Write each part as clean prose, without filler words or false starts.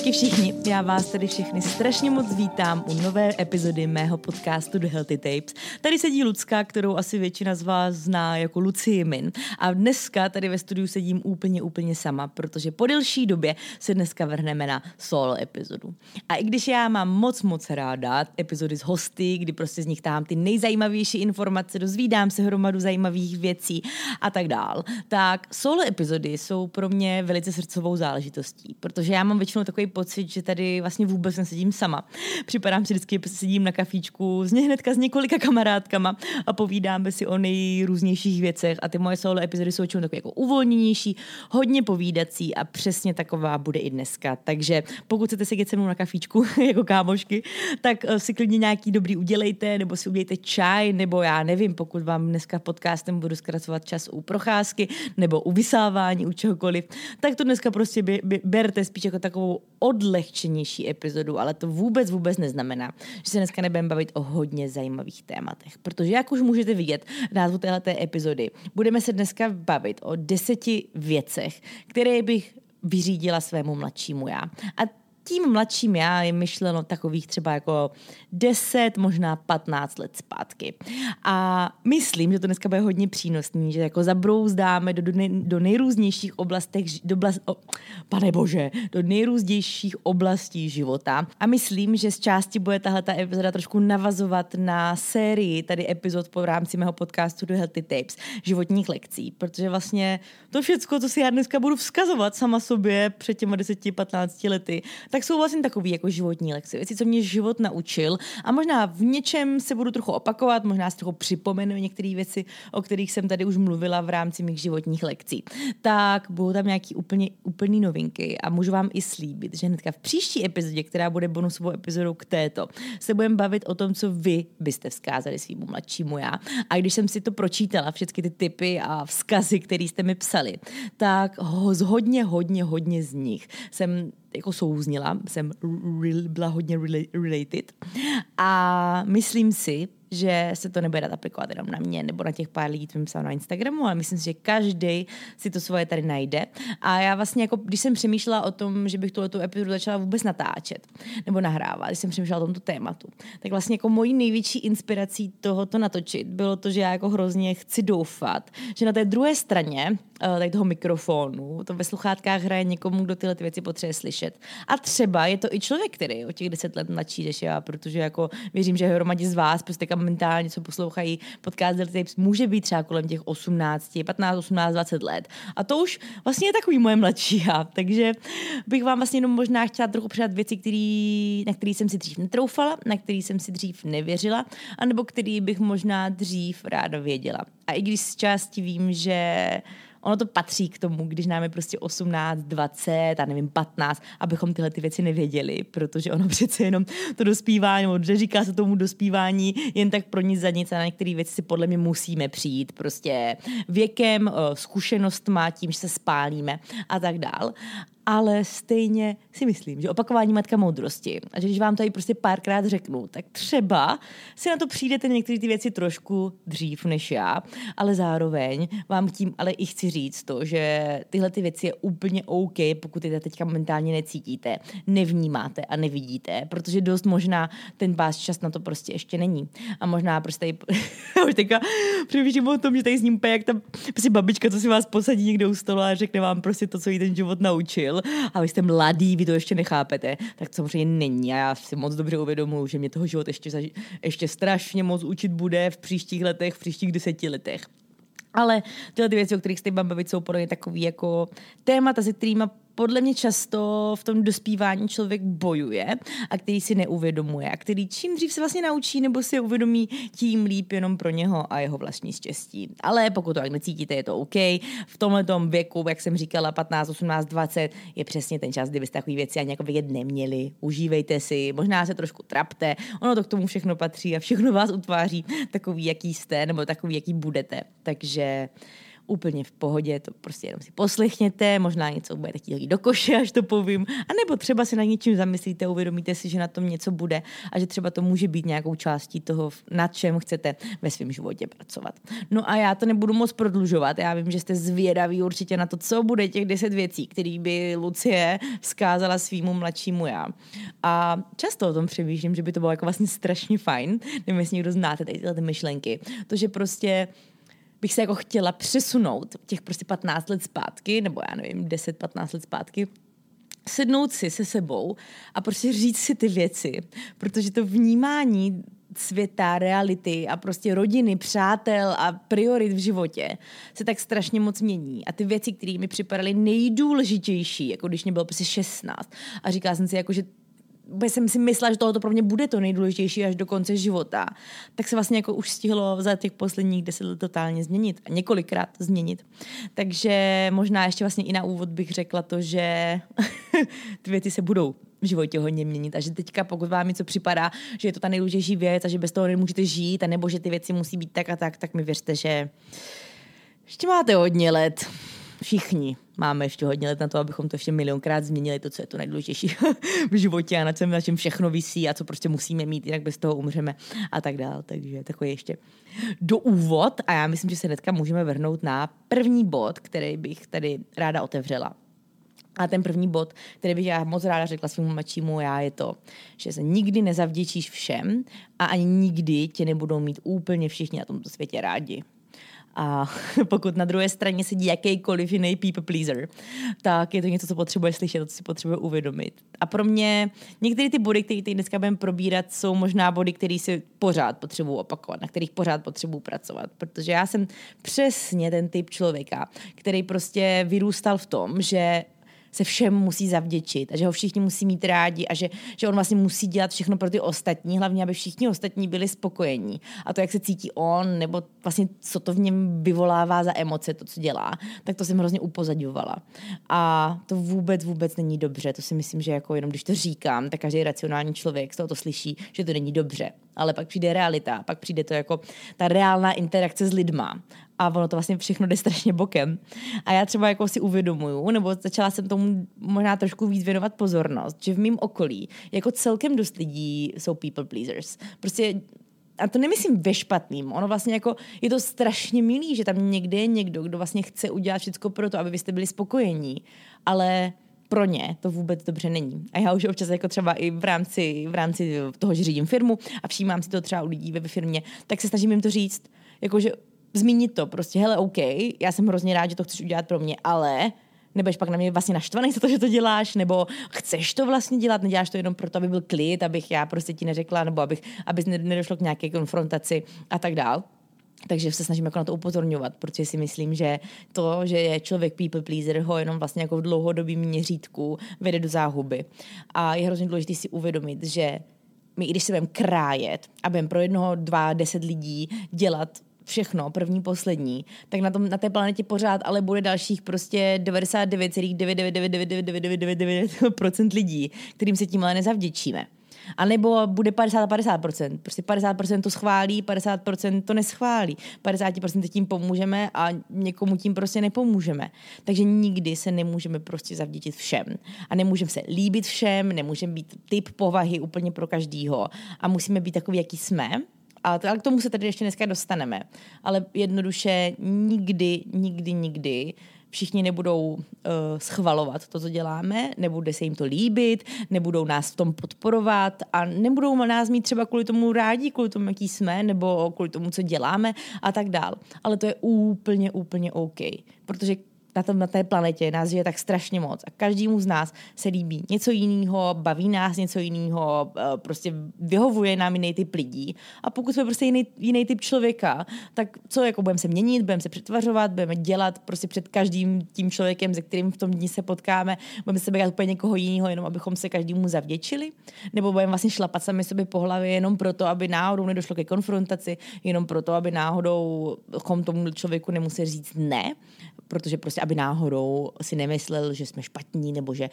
Ahojky všichni, já vás tady všechny strašně moc vítám u nové epizody mého podcastu The Healthy Tapes. Tady sedí Lucka, kterou asi většina z vás zná jako Luci Min. A dneska tady ve studiu sedím úplně sama, protože po delší době se dneska vrhneme na solo epizodu. A i když já mám moc ráda epizody s hosty, kdy prostě z nich táhám ty nejzajímavější informace, dozvídám se hromadu zajímavých věcí a tak dál, tak solo epizody jsou pro mě velice srdcovou záležitostí, protože já mám většinou takový pocit, že tady vlastně vůbec nesedím sama. Připadám si vždycky, sedím na kafíčku hnedka s několika kamarádkama a povídáme si o nejrůznějších věcech a ty moje solo epizody jsou většinou takové jako uvolněnější, hodně povídací a přesně taková bude i dneska. Takže pokud chcete sedět se mnou na kafíčku jako kámošky, tak si klidně nějaký dobrý udělejte, nebo si udělejte čaj, nebo já nevím, pokud vám dneska podcastem budu zkracovat čas u procházky, nebo u vysávání, u čehokoliv, tak to dneska prostě berte spíš jako takovou odlehčenější epizodu, ale to vůbec neznamená, že se dneska nebudeme bavit o hodně zajímavých tématech, protože jak už můžete vidět v názvu téhleté epizody, budeme se dneska bavit o 10 věcech, které bych vyřídila svému mladšímu já. A tím mladším já je myšleno takových třeba jako 10, možná 15 let zpátky. A myslím, že to dneska bude hodně přínosný, že jako zabrouzdáme do nejrůznějších oblastech, do nejrůznějších oblastí života. A myslím, že z části bude tahleta epizoda trošku navazovat na sérii tady epizod po rámci mého podcastu The Healthy Tapes, životních lekcí, protože vlastně to všecko, co si já dneska budu vzkazovat sama sobě před těma 10-15 lety, tak jsou vlastně takový jako životní lekce, věci, co mě život naučil a možná v něčem se budu trochu opakovat, možná si trochu připomenu některé věci, o kterých jsem tady už mluvila v rámci mých životních lekcí. Tak budou tam nějaký úplný novinky a můžu vám i slíbit, že hnedka v příští epizodě, která bude bonusovou epizodou k této, se budeme bavit o tom, co vy byste vzkázali svýmu mladšímu já. A když jsem si to pročítala, všechny ty tipy a vzkazy, které jste mi psali, tak hodně z nich jsem jako souznila, byla hodně related a myslím si, že se to nebude dát aplikovat jenom na mě nebo na těch pár lidí, co mi psal na Instagramu, ale myslím si, že každý si to svoje tady najde. A já vlastně, jako, když jsem přemýšlela o tom, že bych tuhletu epizodu začala vůbec natáčet nebo nahrávat, když jsem přemýšlela o tomto tématu, tak vlastně jako mojí největší inspirací tohoto natočit bylo to, že já jako hrozně chci doufat, že na té druhé straně tady toho mikrofonu, to ve sluchátkách hraje někomu, kdo tyhle ty věci potřebuje slyšet. A třeba je to i člověk, který o těch 10 let mladší než já, protože jako věřím, že hromadě z vás prostě momentálně, co poslouchají podcast The Tapes, může být třeba kolem těch 18, 15, 18, 20 let. A to už vlastně je takový moje mladší já. Takže bych vám vlastně jenom možná chtěla trochu předat věci, na které jsem si dřív netroufala, na které jsem si dřív nevěřila, anebo který bych možná dřív ráda věděla. A i když z části vím, že ono to patří k tomu, když nám je prostě 18, 20 a nevím 15, abychom tyhle ty věci nevěděli, protože ono přece jenom to dospívání, nebo říká se tomu dospívání jen tak pro nic za nic a na některé věci si podle mě musíme přijít prostě věkem, zkušenostma, tím, že se spálíme a tak dál. Ale stejně si myslím, že opakování matka moudrosti a že když vám to i prostě párkrát řeknu, tak třeba si na to přijdete některé ty věci trošku dřív než já, ale zároveň vám tím ale i chci říct to, že tyhle ty věci je úplně OK, pokud je teďka momentálně necítíte, nevnímáte a nevidíte, protože dost možná ten váš čas na to prostě ještě není. A možná prostě už teďka přemýšlím o tom, že tady s ním jak ta prostě babička, co si vás posadí někde u stolu a řekne vám prostě to, co jí ten život naučil, a vy jste mladý, vy to ještě nechápete, tak to samozřejmě není a já si moc dobře uvědomuji, že mě toho život ještě strašně moc učit bude v příštích letech, v příštích 10 letech. Ale tyhle ty věci, o kterých jste bavit, jsou podobně takový jako témata, se kterými podle mě často v tom dospívání člověk bojuje a který si neuvědomuje a který čím dřív se vlastně naučí nebo si uvědomí, tím líp jenom pro něho a jeho vlastní štěstí. Ale pokud to tak necítíte, je to OK. V tomhletom věku, jak jsem říkala, 15, 18, 20 je přesně ten čas, kdy byste takový věci ani jako vědět neměli. Užívejte si, možná se trošku trapte, ono to k tomu všechno patří a všechno vás utváří takový, jaký jste nebo takový, jaký budete. Takže úplně v pohodě, to prostě jenom si poslechněte, možná něco bude taky hodit do koše, až to povím, anebo třeba se nad něčím zamyslíte, uvědomíte si, že na tom něco bude a že třeba to může být nějakou částí toho, nad čem chcete ve svém životě pracovat. No a já to nebudu moc prodlužovat, já vím, že jste zvědaví určitě na to, co bude těch 10 věcí, které by Lucie vzkázala svýmu mladšímu já. A často o tom přemýšlím, že by to bylo jako vlastně strašně fajn, nevím, jestli někdo znáte tady tyhle myšlenky, to, že prostě bych se jako chtěla přesunout těch prostě 15 let zpátky, nebo já nevím, 10-15 let zpátky, sednout si se sebou a prostě říct si ty věci, protože to vnímání světa, reality a prostě rodiny, přátel a priorit v životě se tak strašně moc mění. A ty věci, které mi připadaly nejdůležitější, jako když mě bylo prostě 16 a říkala jsem si jako, že jsem si myslela, že tohoto pro mě bude to nejdůležitější až do konce života, tak se vlastně jako už stihlo za těch posledních 10 let totálně změnit a několikrát změnit. Takže možná ještě vlastně i na úvod bych řekla to, že ty věci se budou v životě hodně měnit a že teďka pokud vám něco připadá, že je to ta nejdůležitější věc a že bez toho nemůžete žít a nebo že ty věci musí být tak a tak, tak mi věřte, že ještě máte hodně let. Všichni máme ještě hodně let na to, abychom to ještě milionkrát změnili, to, co je to nejdůležitější v životě a na čem všechno visí a co prostě musíme mít, jinak bez toho umřeme a tak dál. Takže takový ještě do úvod a já myslím, že se hnedka můžeme vrhnout na první bod, který bych tady ráda otevřela. A ten první bod, který bych já moc ráda řekla svému mladšímu já, je to, že se nikdy nezavděčíš všem a ani nikdy tě nebudou mít úplně všichni na tomto světě rádi. A pokud na druhé straně sedí jakýkoliv jiný people pleaser, tak je to něco, co potřebuje slyšet, co si potřebuje uvědomit. A pro mě některé ty body, které teď dneska budeme probírat, jsou možná body, které si pořád potřebuji opakovat, na kterých pořád potřebuji pracovat. Protože já jsem přesně ten typ člověka, který prostě vyrůstal v tom, že se všem musí zavděčit a že ho všichni musí mít rádi a že on vlastně musí dělat všechno pro ty ostatní, hlavně aby všichni ostatní byli spokojení. A to, jak se cítí on, nebo vlastně co to v něm vyvolává za emoce, to, co dělá, tak to jsem hrozně upozadňovala. A to vůbec není dobře. To si myslím, že jako jenom když to říkám, tak každý racionální člověk z toho to slyší, že to není dobře. Ale pak přijde realita, pak přijde to jako ta reálná interakce s lidma. A ono to vlastně všechno jde strašně bokem. A já třeba jako si uvědomuju, nebo začala jsem tomu možná trošku víc věnovat pozornost, že v mém okolí jako celkem dost lidí jsou people pleasers. Prostě, a to nemyslím ve špatným, ono vlastně jako je to strašně milý, že tam někde je někdo, kdo vlastně chce udělat všechno pro to, aby vy jste byli spokojení, ale pro ně to vůbec dobře není. A já už občas jako třeba i v rámci toho, že řídím firmu a všímám si to třeba u lidí ve firmě, tak se snažím jim to říct, jakože zmínit to prostě, hele, OK, já jsem hrozně rád, že to chceš udělat pro mě, ale nebudeš pak na mě vlastně naštvaný za to, že to děláš, nebo chceš to vlastně dělat, neděláš to jenom proto, aby byl klid, abych já prostě ti neřekla, nebo abys nedošlo k nějaké konfrontaci a tak dál. Takže se snažím jako na to upozorňovat, protože si myslím, že to, že je člověk people pleaser, ho jenom vlastně jako v dlouhodobém měřítku vede do záhuby. A je hrozně důležité si uvědomit, že my, i když se budeme krájet a budeme pro 1, 2, 10 lidí dělat všechno, první, poslední, tak na té planetě pořád ale bude dalších prostě 99,9999999% lidí, kterým se tím ale nezavděčíme. A nebo bude 50-50%. Prostě 50% to schválí, 50% to neschválí. 50% tím pomůžeme a někomu tím prostě nepomůžeme. Takže nikdy se nemůžeme prostě zavděčit všem. A nemůžeme se líbit všem, nemůžeme být typ povahy úplně pro každýho. A musíme být takový, jaký jsme. Ale k tomu se tady ještě dneska dostaneme. Ale jednoduše nikdy všichni nebudou schvalovat to, co děláme, nebude se jim to líbit, nebudou nás v tom podporovat a nebudou nás mít třeba kvůli tomu rádi, kvůli tomu, jaký jsme, nebo kvůli tomu, co děláme a tak dál. Ale to je úplně OK, protože na té planetě nás žije tak strašně moc a každému z nás se líbí něco jiného, baví nás něco jiného, prostě vyhovuje nám jiný typ lidí. A pokud jsme prostě jiný typ člověka, tak co, jako budeme se měnit, budeme se přetvařovat, budeme dělat prostě před každým tím člověkem, se kterým v tom dni se potkáme, budeme se dělat úplně někoho jiného, jenom abychom se každému zavděčili, nebo budeme vlastně šlapat sami sobě po hlavě jenom proto, aby náhodou nedošlo ke konfrontaci, jenom proto, aby náhodou tomu člověku nemuseli říct ne, protože prostě aby náhodou si nemyslel, že jsme špatní nebo že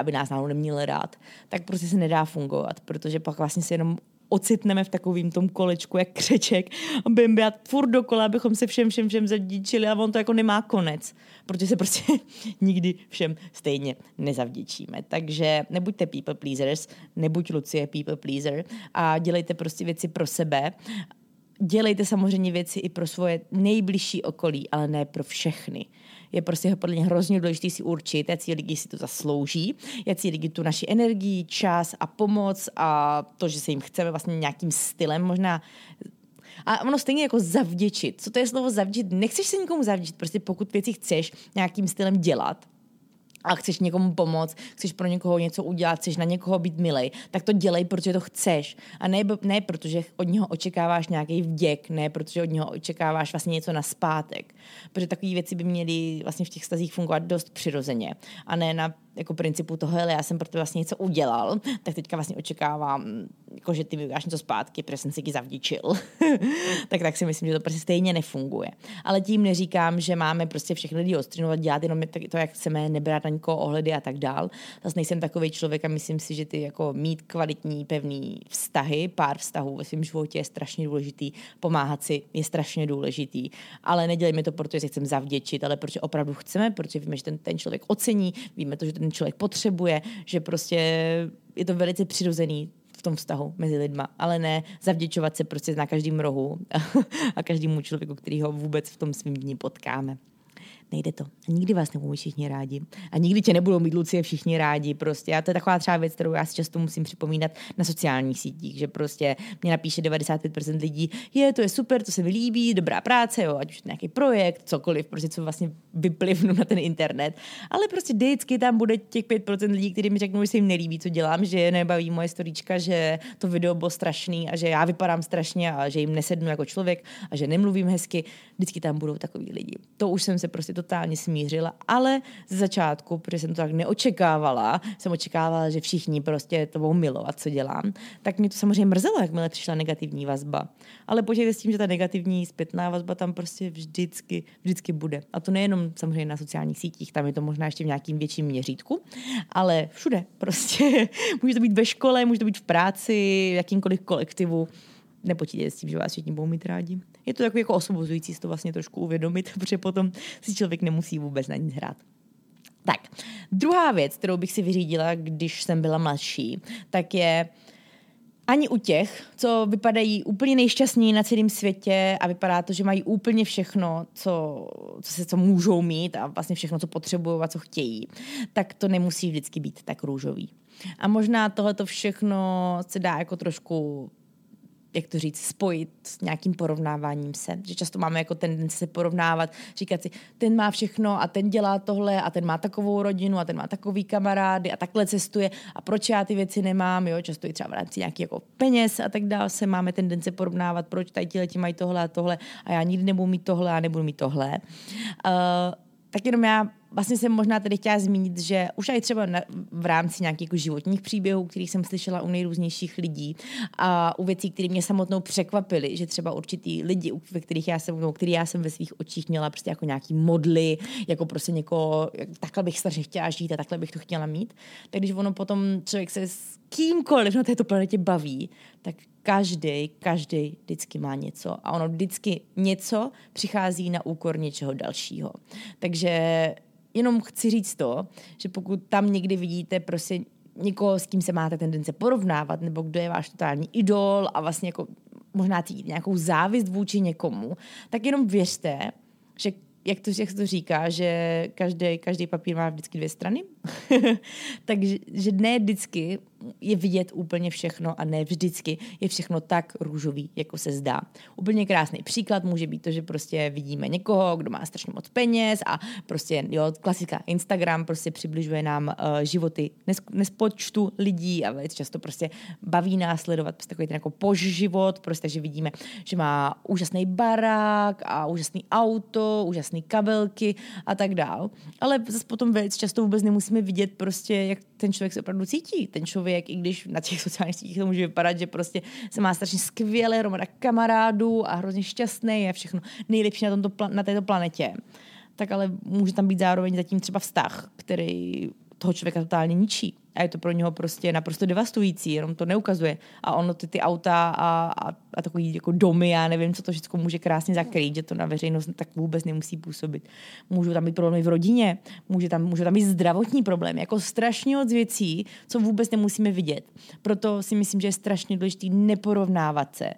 aby nás náhodou neměl rád, tak prostě se nedá fungovat, protože pak vlastně se jenom ocitneme v takovým tom kolečku, jak křeček, a budeme běhat furt dokola, abychom se všem zavděčili, a on to jako nemá konec, protože se prostě nikdy všem stejně nezavděčíme. Takže nebuďte people pleasers, nebuď Lucie people pleaser a dělejte prostě věci pro sebe. Dělejte samozřejmě věci i pro svoje nejbližší okolí, ale ne pro všechny. Je prostě podle mě hrozně důležité si určit, jaký lidi si to zaslouží, jaký lidi tu naši energii, čas a pomoc a to, že se jim chceme vlastně nějakým stylem možná. A ono stejně jako zavděčit. Co to je slovo zavděčit? Nechceš se nikomu zavděčit, prostě pokud věci chceš nějakým stylem dělat a chceš někomu pomoct, chceš pro někoho něco udělat, chceš na někoho být milej, tak to dělej, protože to chceš. A ne protože od něho očekáváš nějaký vděk, ne protože od něho očekáváš vlastně něco na zpátek. Protože takové věci by měly vlastně v těch vztazích fungovat dost přirozeně. A ne na jako principu toho, hele, já jsem pro tebe vlastně něco udělal, tak teďka vlastně očekávám, jako, že ty mi uděláš něco zpátky, protože jsem si ti zavděčil. tak si myslím, že to prostě stejně nefunguje. Ale tím neříkám, že máme prostě všechny lidi odstřinovat, dělat jenom to, jak chceme, nebrat na někoho ohledy a tak dál. Zase nejsem takovej člověk a myslím si, že ty jako mít kvalitní, pevný vztahy, pár vztahů ve svém životě je strašně důležitý, pomáhat si je strašně důležitý. Ale nedělejme to, protože se chceme zavděčit, ale protože opravdu chceme, protože víme, že ten člověk ocení, víme to, že ten člověk potřebuje, že prostě je to velice přirozený v tom vztahu mezi lidma, ale ne zavděčovat se prostě na každém rohu a každému člověku, který ho vůbec v tom svým dní potkáme. Nejde to. A nikdy vás nebudou všichni rádi. A nikdy tě nebudou mít, Lucie, všichni rádi. Prostě. A to je taková třeba věc, kterou já si často musím připomínat na sociálních sítích, že prostě mě napíše 95% lidí, to je super, to se mi líbí, dobrá práce, jo, ať už to nějaký projekt, cokoliv, prostě co vlastně vyplivnu na ten internet. Ale prostě vždycky tam bude těch 5% lidí, kteří mi řeknou, že se jim nelíbí, co dělám, že je nebaví moje storíčka, že to video bylo strašný a že já vypadám strašně a že jim nesednu jako člověk a že nemluvím hezky. Vždycky tam budou takoví lidi. To už jsem se prostě totálně smířila, ale ze začátku, protože jsem to tak neočekávala, jsem očekávala, že všichni prostě to budou milovat, co dělám, tak mě to samozřejmě mrzelo, jakmile přišla negativní vazba. Ale počítejte s tím, že ta negativní zpětná vazba tam prostě vždycky bude. A to nejenom samozřejmě na sociálních sítích, tam je to možná ještě v nějakým větším měřítku, ale všude prostě. Může to být ve škole, může to být v práci, v jakýmkoliv kolektivu. Nepočítejte s tím, že vás všichni budou mít rádi. Je to takový jako osvobozující si to vlastně trošku uvědomit, protože potom si člověk nemusí vůbec na nic hrát. Tak, druhá věc, kterou bych si vyřídila, když jsem byla mladší, tak je ani u těch, co vypadají úplně nejšťastněji na celém světě a vypadá to, že mají úplně všechno, co můžou mít a vlastně všechno, co potřebují a co chtějí, tak to nemusí vždycky být tak růžový. A možná tohleto všechno se dá jako trošku, jak to říct, spojit s nějakým porovnáváním se. Že často máme jako tendenci se porovnávat, říkat si, ten má všechno a ten dělá tohle a ten má takovou rodinu a ten má takový kamarády a takhle cestuje a proč já ty věci nemám, jo, často i třeba v rámci nějakých jako peněz a tak dále se máme tendence porovnávat, proč tady ti mají tohle a tohle a já nikdy nebudu mít tohle a nebudu mít tohle. Tak jenom já vlastně jsem možná tady chtěla zmínit, že už i třeba v rámci nějakých jako životních příběhů, kterých jsem slyšela u nejrůznějších lidí a u věcí, které mě samotnou překvapily, že třeba určitý lidi, ve kterých já jsem ve svých očích měla prostě jako nějaký modly, jako prostě někoho, takhle bych strašně chtěla žít a takhle bych to chtěla mít. Tak když ono potom člověk se s kýmkoliv na této planetě baví, tak každý vždycky má něco a ono vždycky něco přichází na úkor něčeho dalšího. Takže jenom chci říct to, že pokud tam někdy vidíte prostě někoho, s kým se máte tendence porovnávat, nebo kdo je váš totální idol a vlastně jako možná cítit nějakou závist vůči někomu, tak jenom věřte, že jak to říká, že každý papír má vždycky dvě strany. Takže že ne vždycky je vidět úplně všechno a ne vždycky je všechno tak růžový, jako se zdá. Úplně krásný příklad může být to, že prostě vidíme někoho, kdo má strašně moc peněz a prostě jo, klasika Instagram prostě přibližuje nám životy nespočtu lidí a velice často prostě baví nás sledovat prostě takový ten jako poživot, prostě že vidíme, že má úžasný barák a úžasný auto, úžasný kabelky a tak dál. Ale zase potom velice často vůbec nemusíme vidět prostě, jak ten člověk se opravdu cítí. Ten člověk, i když na těch sociálních sítích to může vypadat, že prostě se má strašně skvěle, hromada kamarádů a hrozně šťastný je všechno nejlepší na této planetě. Tak ale může tam být zároveň zatím třeba vztah, který toho člověka totálně ničí. A je to pro něho prostě naprosto devastující, jenom to neukazuje. A ono ty auta a takový jako domy, já nevím, co to všechno může krásně zakrýt, že to na veřejnost tak vůbec nemusí působit. Můžou tam být problémy v rodině, můžou tam být zdravotní problémy, jako strašně moc věcí, co vůbec nemusíme vidět. Proto si myslím, že je strašně důležité neporovnávat se,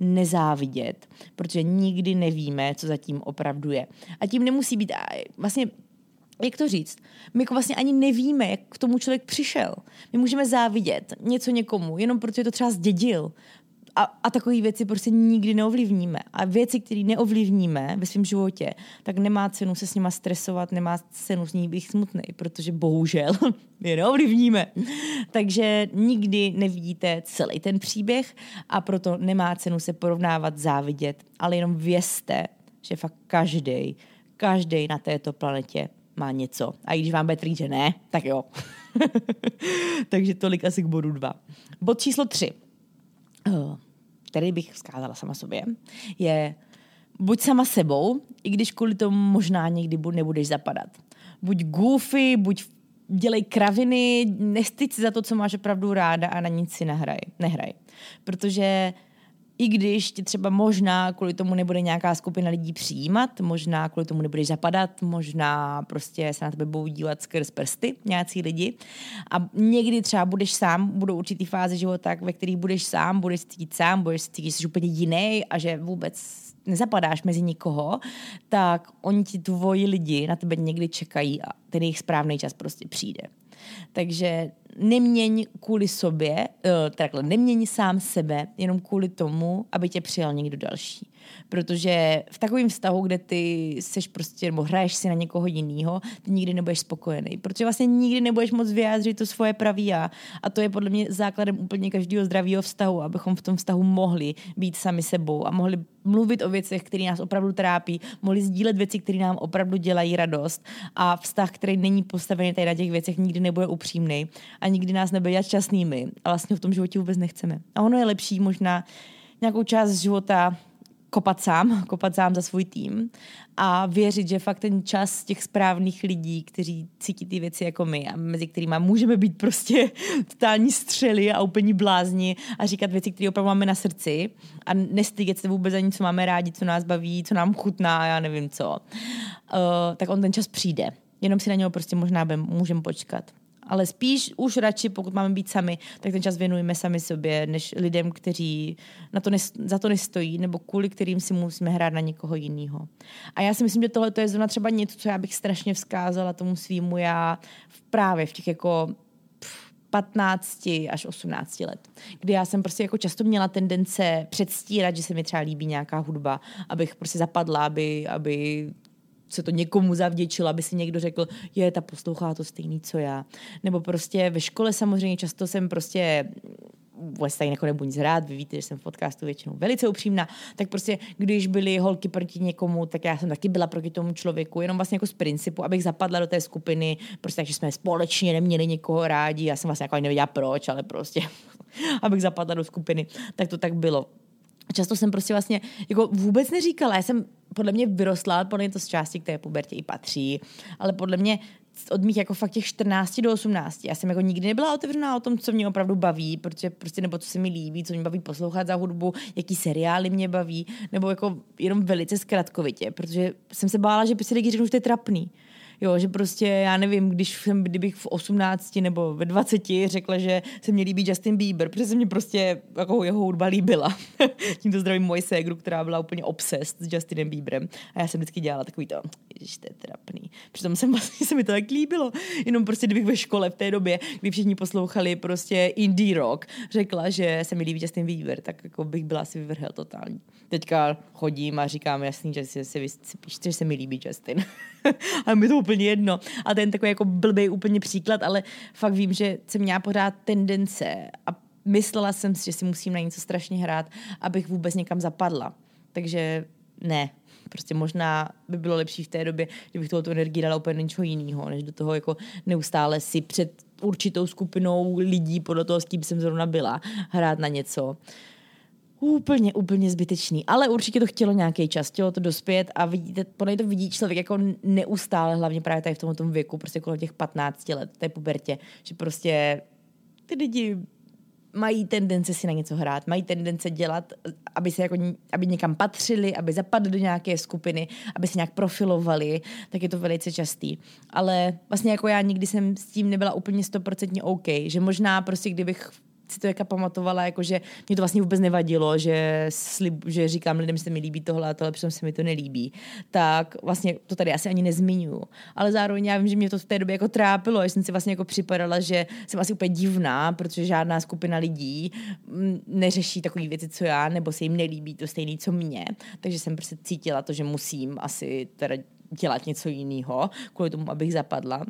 nezávidět, protože nikdy nevíme, co zatím opravdu je. A tím nemusí být vlastně... Jak to říct? My vlastně ani nevíme, jak k tomu člověk přišel. My můžeme závidět něco někomu, jenom protože to třeba zdědil. A takové věci prostě nikdy neovlivníme. A věci, které neovlivníme ve svém životě, tak nemá cenu se s nima stresovat, nemá cenu s ní být smutný, protože bohužel je neovlivníme. Takže nikdy nevidíte celý ten příběh a proto nemá cenu se porovnávat, závidět, ale jenom vězte, že fakt každý na této planetě má něco. A i když vám bude trýt, že ne, tak jo. Takže tolik asi k bodu 2. Bod číslo 3, který bych vzkázala sama sobě, je buď sama sebou, i když kvůli tomu možná někdy nebudeš zapadat. Buď goofy, buď dělej kraviny, nestyď si za to, co máš opravdu ráda a na nic si nehraj. Protože i když tě třeba možná kvůli tomu nebude nějaká skupina lidí přijímat, možná kvůli tomu nebudeš zapadat, možná prostě se na tebe budou dívat skrz prsty nějací lidi a někdy třeba budeš sám, budou určitý fáze života, ve kterých budeš sám, budeš cítit, že jsi úplně jiný a že vůbec nezapadáš mezi nikoho, tak oni ti tvoji lidi na tebe někdy čekají a ten jejich správný čas prostě přijde. Takže neměň kvůli sobě, takhle, neměň sám sebe, jenom kvůli tomu, aby tě přijal někdo další. Protože v takovém vztahu, kde ty seš prostě, nebo hraješ si na někoho jinýho, ty nikdy nebudeš spokojený. Protože vlastně nikdy nebudeš moc vyjádřit to svoje pravý já. A to je podle mě základem úplně každého zdravého vztahu, abychom v tom vztahu mohli být sami sebou a mohli mluvit o věcech, které nás opravdu trápí, mohli sdílet věci, které nám opravdu dělají radost. A vztah, který není postavený tady na těch věcech, nikdy nebude upřímný a nikdy nás nebude dělat šťastnými. A vlastně v tom životě vůbec nechceme. A ono je lepší možná nějakou část života kopat sám za svůj tým a věřit, že fakt ten čas těch správných lidí, kteří cítí ty věci jako my a mezi kterými můžeme být prostě totální střely a úplně blázni a říkat věci, které opravdu máme na srdci a nestydět se vůbec za nic, co máme rádi, co nás baví, co nám chutná, já nevím co, tak on ten čas přijde. Jenom si na něho prostě možná můžeme počkat. Ale spíš už radši, pokud máme být sami, tak ten čas věnujeme sami sobě, než lidem, kteří za to nestojí, nebo kvůli kterým si musíme hrát na někoho jiného. A já si myslím, že tohle je zrovna třeba něco, co já bych strašně vzkázala tomu svýmu já právě v těch jako 15 až 18 let, kdy já jsem prostě jako často měla tendence předstírat, že se mi třeba líbí nějaká hudba, abych prostě zapadla, aby se to někomu zavděčilo, aby si někdo řekl, je, ta poslouchá to stejný, co já. Nebo prostě ve škole samozřejmě často jsem prostě, vlastně tady jako nebudu nic hrát, vy víte, že jsem v podcastu většinou velice upřímná, tak prostě když byly holky proti někomu, tak já jsem taky byla proti tomu člověku, jenom vlastně jako z principu, abych zapadla do té skupiny, prostě takže jsme společně neměli někoho rádi, já jsem vlastně jako ani nevěděla proč, ale prostě abych zapadla do skupiny, tak to tak bylo. Často jsem prostě vlastně jako vůbec neříkala, já jsem podle mě vyrostla, podle mě to z části, které pubertě i patří, ale podle mě od mých jako fakt těch 14 do 18. Já jsem jako nikdy nebyla otevřená o tom, co mě opravdu baví, protože prostě nebo co se mi líbí, co mě baví poslouchat za hudbu, jaký seriály mě baví, nebo jako jenom velice zkratkovitě, protože jsem se bála, že by si lidi řeknou, že to je trapný. Jo, že prostě, já nevím, kdybych v 18 nebo ve 20 řekla, že se mě líbí Justin Bieber, protože se mě prostě jako jeho hudba líbila. Tímto zdravím moji ségru, která byla úplně obsessed s Justinem Bieberem. A já jsem vždycky dělala takový to, ježiš, to je trapný. Přitom vlastně se mi to tak líbilo. Jenom prostě, kdybych ve škole v té době, kdy všichni poslouchali prostě indie rock, řekla, že se mi líbí Justin Bieber, tak jako bych byla asi vyvrhel totální. Teďka chodím a říkám jasný, že se mi líbí Justin. A mi to úplně jedno. A ten takový jako blbej úplně příklad, ale fakt vím, že jsem měla pořád tendence a myslela jsem si, že si musím na něco strašně hrát, abych vůbec někam zapadla. Takže ne. Prostě možná by bylo lepší v té době, kdybych tohoto energii dala úplně něčeho jiného, než do toho jako neustále si před určitou skupinou lidí podle toho, s kým jsem zrovna byla, hrát na něco. Úplně zbytečný, ale určitě to chtělo nějaký čas, chtělo to dospět a vidíte, podle to vidí člověk jako neustále, hlavně právě tady v tomto věku, prostě kolem těch 15 let, té pubertě, že prostě ty lidi mají tendence si na něco hrát, mají tendence dělat, aby se jako, aby někam patřili, aby zapadli do nějaké skupiny, aby se nějak profilovali, tak je to velice častý. Ale vlastně jako já nikdy jsem s tím nebyla úplně 100% OK, že možná prostě kdybych si to jaka pamatovala, jakože mě to vlastně vůbec nevadilo, že říkám lidem, že se mi líbí tohle a tohle, přitom se mi to nelíbí. Tak vlastně to tady asi ani nezmiňuju. Ale zároveň já vím, že mě to v té době jako trápilo, že jsem si vlastně jako připadala, že jsem asi úplně divná, protože žádná skupina lidí neřeší takové věci, co já, nebo se jim nelíbí to stejné, co mě. Takže jsem prostě cítila to, že musím asi teda dělat něco jiného, kvůli tomu, abych zapadla.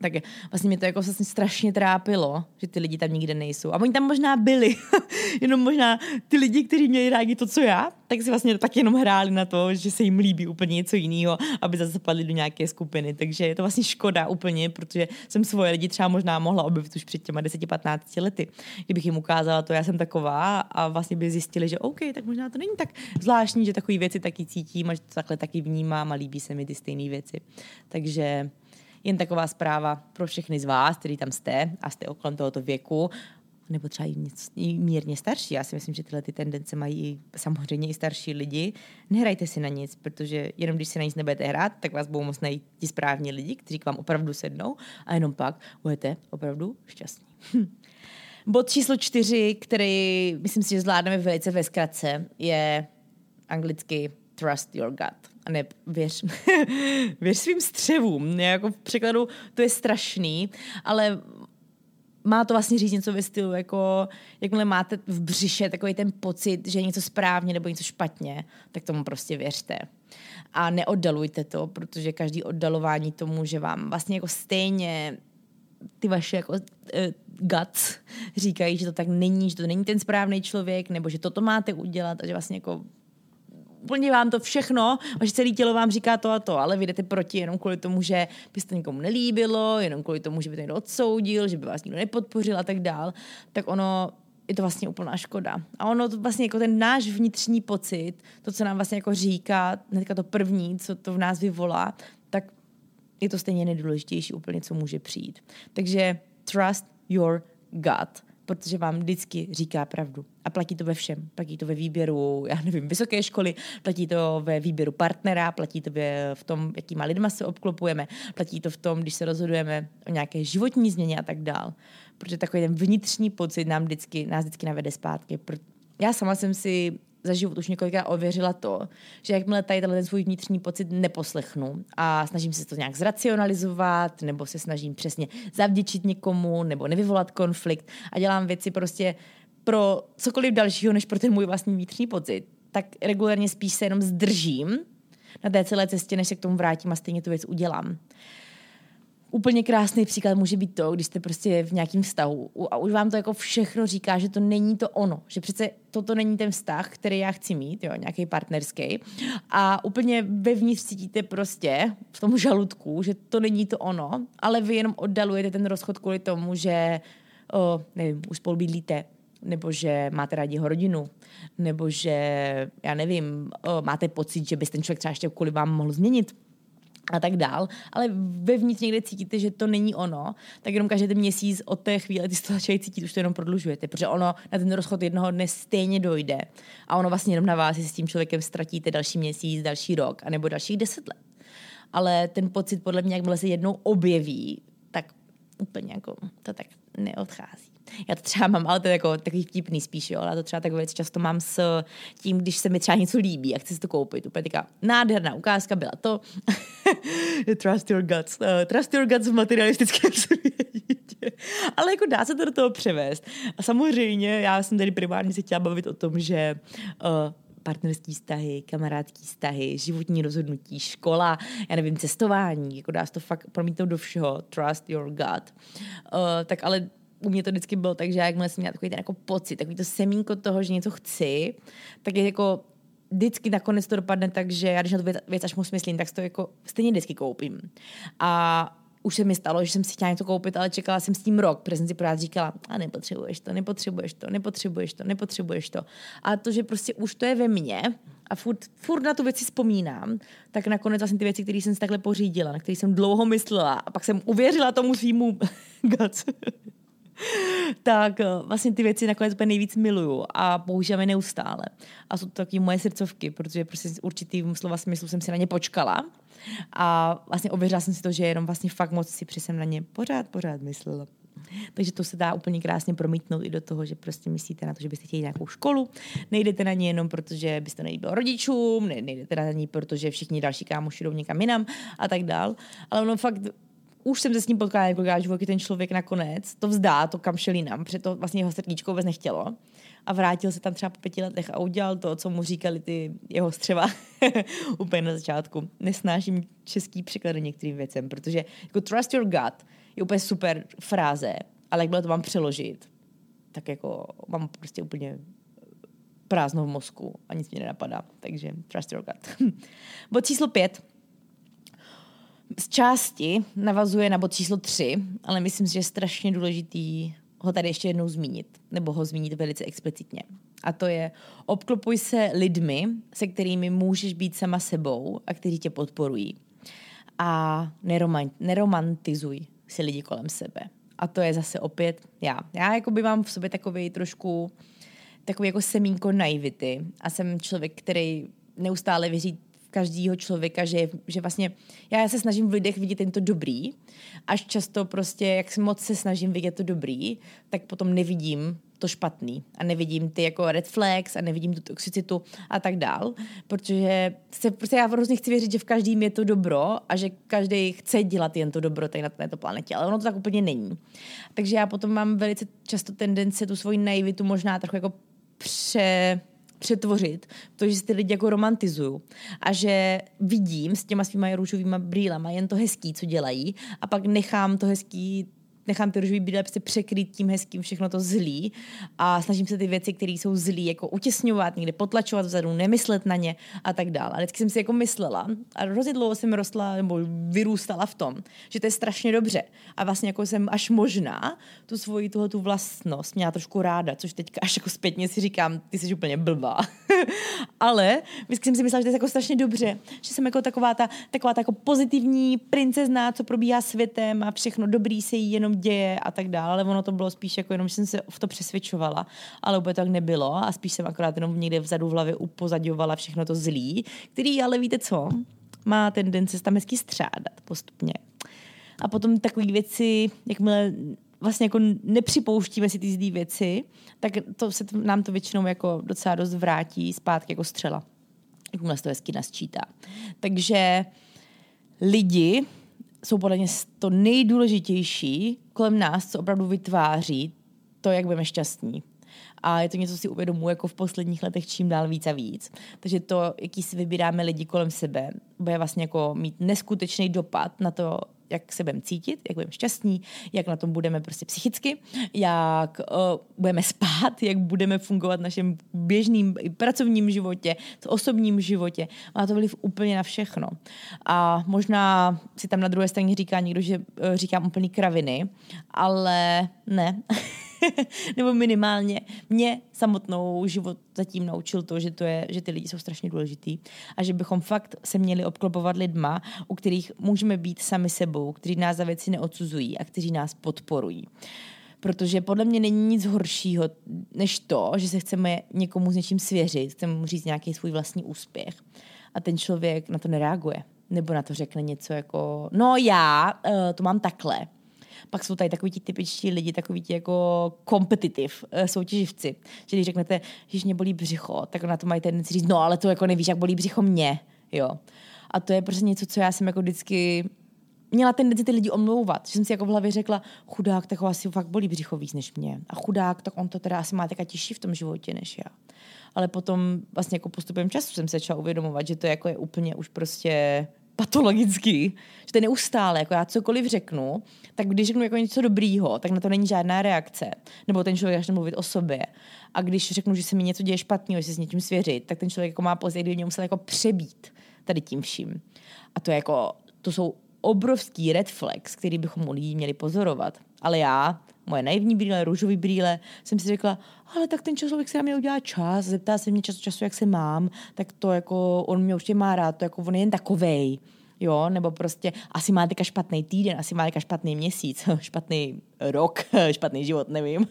Tak vlastně mě to jako vlastně strašně trápilo, že ty lidi tam nikde nejsou. A oni tam možná byli, jenom možná ty lidi, kteří měli rádi to, co já, tak si vlastně tak jenom hráli na to, že se jim líbí úplně něco jiného, aby zase zapadli do nějaké skupiny. Takže je to vlastně škoda úplně, protože jsem svoje lidi třeba možná mohla objevit už před těma 10-15 lety. Kdybych jim ukázala to, já jsem taková a vlastně by zjistili, že OK, tak možná to není tak zvláštní, že takové věci taky cítím a že to takhle taky vnímám a líbí se mi ty stejné věci. Takže jen taková zpráva pro všechny z vás, kteří tam jste a jste okolo tohoto věku, nebo třeba i mírně starší. Já si myslím, že tyhle ty tendence mají samozřejmě i starší lidi. Nehrajte si na nic, protože jenom když si na nic nebudete hrát, tak vás budou moc najít ti správní lidi, kteří k vám opravdu sednou a jenom pak budete opravdu šťastní. Bod číslo 4, který myslím si, že zvládneme velice ve zkratce, je anglicky trust your gut. A ne, věř svým střevům. Jako v překladu to je strašný, ale má to vlastně říct něco ve stylu, jako jakmile máte v břiše takový ten pocit, že je něco správně nebo něco špatně, tak tomu prostě věřte. A neoddalujte to, protože každý oddalování tomu, že vám vlastně jako stejně ty vaše jako guts říkají, že to tak není, že to není ten správný člověk, nebo že toto máte udělat a že vlastně jako úplně vám to všechno, vaše celé tělo vám říká to a to, ale vy jdete proti jenom kvůli tomu, že by se to nikomu nelíbilo, jenom kvůli tomu, že by to někdo odsoudil, že by vás nikdo nepodpořil a tak dál, tak ono je to vlastně úplná škoda. A ono to vlastně jako ten náš vnitřní pocit, to, co nám vlastně jako říká, hnedka to první, co to v nás vyvolá, tak je to stejně nejdůležitější úplně, co může přijít. Takže trust your gut, protože vám vždycky říká pravdu. A platí to ve všem. Platí to ve výběru, já nevím, vysoké školy, platí to ve výběru partnera, platí to v tom, jakýma lidma se obklopujeme, platí to v tom, když se rozhodujeme o nějaké životní změně a tak dál. Protože takový ten vnitřní pocit nás vždycky navede zpátky. Já sama jsem si za život už několikrát ověřila to, že jakmile tady ten svůj vnitřní pocit neposlechnu a snažím se to nějak zracionalizovat, nebo se snažím přesně zavděčit někomu, nebo nevyvolat konflikt a dělám věci prostě pro cokoliv dalšího, než pro ten můj vlastní vnitřní pocit, tak regulérně spíš se jenom zdržím na té celé cestě, než se k tomu vrátím a stejně tu věc udělám. Úplně krásný příklad může být to, když jste prostě v nějakém vztahu a už vám to jako všechno říká, že to není to ono, že přece toto není ten vztah, který já chci mít, jo, nějaký partnerský a úplně vevnitř cítíte prostě v tom žaludku, že to není to ono, ale vy jenom oddalujete ten rozchod kvůli tomu, že nevím, už spolu bydlíte, nebo že máte rádi jeho rodinu, nebo že, já nevím, máte pocit, že by ten člověk třeba ještě kvůli vám mohl změnit a tak dál, ale vevnitř někde cítíte, že to není ono, tak jenom každý ten měsíc od té chvíle, ty se to začali cítit, už to jenom prodlužujete, protože ono na ten rozchod jednoho dne stejně dojde a ono vlastně jenom na vás, jestli s tím člověkem ztratíte další měsíc, další rok, anebo dalších 10 let. Ale ten pocit podle mě, jakmile se jednou objeví, tak úplně jako to tak neodchází. Já to třeba mám, ale to je jako takový vtipný spíš, jo, ale to třeba tak velice často mám s tím, když se mi třeba něco líbí a chci si to koupit. Úplně taková nádherná ukázka byla to Trust your guts. Trust your guts v materialistickém světě. Ale jako dá se to do toho převést. A samozřejmě já jsem tady primárně se chtěla bavit o tom, že partnerský vztahy, kamarádský vztahy, životní rozhodnutí, škola, já nevím, cestování, jako dá se to fakt promítnout do všeho, trust your gut. Tak ale u mě to vždycky bylo tak, že jakmile jsem měla takový ten jako pocit, takový to semínko toho, že něco chci, tak je jako vždycky nakonec to dopadne tak, že já když na tu věc až moc myslím, tak to jako stejně vždycky koupím. A už se mi stalo, že jsem si chtěla něco koupit, ale čekala jsem s tím rok, protože jsem si pořád říkala, a nepotřebuješ to. A to, že prostě už to je ve mně a furt na tu věci vzpomínám, tak nakonec vlastně ty věci, které jsem si takhle pořídila, na které jsem dlouho myslela a pak jsem uvěřila tomu svýmu guts, tak vlastně ty věci nakonec úplně nejvíc miluju a používám je neustále. A jsou to taky moje srdcovky, protože prostě určitým slova smyslu jsem si na ně počkala a vlastně ověřila jsem si to, že jenom vlastně fakt moc si přesem na ně pořád myslela. Takže to se dá úplně krásně promítnout i do toho, že prostě myslíte na to, že byste chtěli nějakou školu, nejdete na ní jenom protože byste nelíbilo rodičům, nejdete na ní, protože všichni další kámoši jdou někam jinam a tak dál. Ale ono fakt už jsem se s ním potkala několikrát v životě, ten člověk nakonec to vzdá, to kam šel jinam, protože to vlastně jeho srdíčko vůbec nechtělo. A vrátil se tam třeba po 5 letech a udělal to, co mu říkali ty jeho střeva úplně na začátku. Nesnáším český překlad některým věcem, protože jako trust your gut je úplně super fráze, ale jakmile to mám přeložit, tak jako mám prostě úplně prázdno v mozku a nic mě nenapadá. Takže trust your gut. Bod číslo 5. Z části navazuje na bod číslo 3, ale myslím si, že je strašně důležitý ho tady ještě jednou zmínit, nebo ho zmínit velice explicitně. A to je, obklopuj se lidmi, se kterými můžeš být sama sebou a kteří tě podporují. A neromantizuj si lidi kolem sebe. A to je zase opět já. Já jako by mám v sobě takový jako semínko naivity a jsem člověk, který neustále věří každého člověka, že vlastně já se snažím v lidech vidět tento dobrý, až často prostě, jak moc se snažím vidět to dobrý, tak potom nevidím to špatný a nevidím ty jako red flags a nevidím tu toxicitu a tak dál, protože prostě já hrozně chci věřit, že v každém je to dobro a že každý chce dělat jen to dobro tady na této planetě, ale ono to tak úplně není. Takže já potom mám velice často tendence tu svoji naivitu možná trochu jako přetvořit, to, že si ty lidi jako romantizuju a že vidím s těma svýma růžovýma brýlama jen to hezký, co dělají a pak nechám to hezký, nechám ty růžový brýle překryt tím hezkým všechno to zlý a snažím se ty věci, které jsou zlý, jako utěsňovat, někde potlačovat vzadu, nemyslet na ně a tak dále. A vždycky jsem si jako myslela a hrozně dlouho jsem rostla nebo vyrůstala v tom, že to je strašně dobře a vlastně jako jsem až možná tu svoji tu vlastnost měla trošku ráda, což teďka až jako zpětně si říkám, ty jsi úplně blbá. Ale vždycky jsem si myslela, že to je jako strašně dobře, že jsem jako taková ta jako pozitivní princezna, co probíhá světem a všechno dobrý se jí jenom děje a tak dále, ale ono to bylo spíš jako jenom, že jsem se v to přesvědčovala, ale úplně to tak nebylo a spíš jsem akorát jenom někde vzadu v hlavě upozadňovala všechno to zlý, který, ale víte co, má tendence se tam hezky střádat postupně. A potom takové věci, jakmile vlastně jako nepřipouštíme si ty zlý věci, tak to se nám to většinou jako docela dost vrátí zpátky jako střela. Jak nás to hezky nasčítá. Takže lidi jsou podle mě to nejdůležitější kolem nás, co opravdu vytváří to, jak budeme šťastní. A je to něco, co si uvědomuji jako v posledních letech čím dál víc a víc. Takže to, jaký si vybíráme lidi kolem sebe, bude vlastně jako mít neskutečný dopad na to, jak se budeme cítit, jak budeme šťastní, jak na tom budeme prostě psychicky, jak budeme spát, jak budeme fungovat v našem běžným pracovním životě, v osobním životě. Má to vliv úplně na všechno. A možná si tam na druhé straně říká někdo, že říkám úplný kraviny, ale ne. Nebo minimálně mě samotnou život zatím naučil to, že, že ty lidi jsou strašně důležitý a že bychom fakt se měli obklopovat lidma, u kterých můžeme být sami sebou, kteří nás za věci neodsuzují a kteří nás podporují. Protože podle mě není nic horšího než to, že se chceme někomu s něčím svěřit, chceme mu říct nějaký svůj vlastní úspěch a ten člověk na to nereaguje. Nebo na to řekne něco jako, no já to mám takhle. Pak jsou tady takoví ti typičtí lidi, takoví ti jako kompetitiv soutěživci. Že když řeknete, že mě bolí břicho, tak na to mají tendenci říct, no ale to jako nevíš, jak bolí břicho mě. Jo. A to je prostě něco, co já jsem jako vždycky měla tendenci ty lidi omlouvat. Že jsem si jako v hlavě řekla, chudák, tak ho asi fakt bolí břicho víc než mě. A chudák, tak on to teda asi má taká těžší v tom životě než já. Ale potom vlastně jako postupem času jsem se začala uvědomovat, že to jako je úplně už prostě patologický, že to neustále, jako já cokoliv řeknu, tak když řeknu jako něco dobrýho, tak na to není žádná reakce, nebo ten člověk začne mluvit o sobě. A když řeknu, že se mi něco děje špatného, že se s něčím svěřit, tak ten člověk jako má později, kdyby mě musel jako přebít tady tím vším. A to je jako, to jsou obrovský red flags, který bychom u lidí měli pozorovat. Ale já, moje naivní brýle, růžový brýle, jsem si řekla, ale tak ten člověk se na mě udělá čas, zeptá se mě čas od času, jak se mám, tak to jako on mě určitě má rád, to jako on je jen takovej. Jo, nebo prostě asi má teďka špatný týden, asi má teďka špatný měsíc, špatný rok, špatný život, nevím.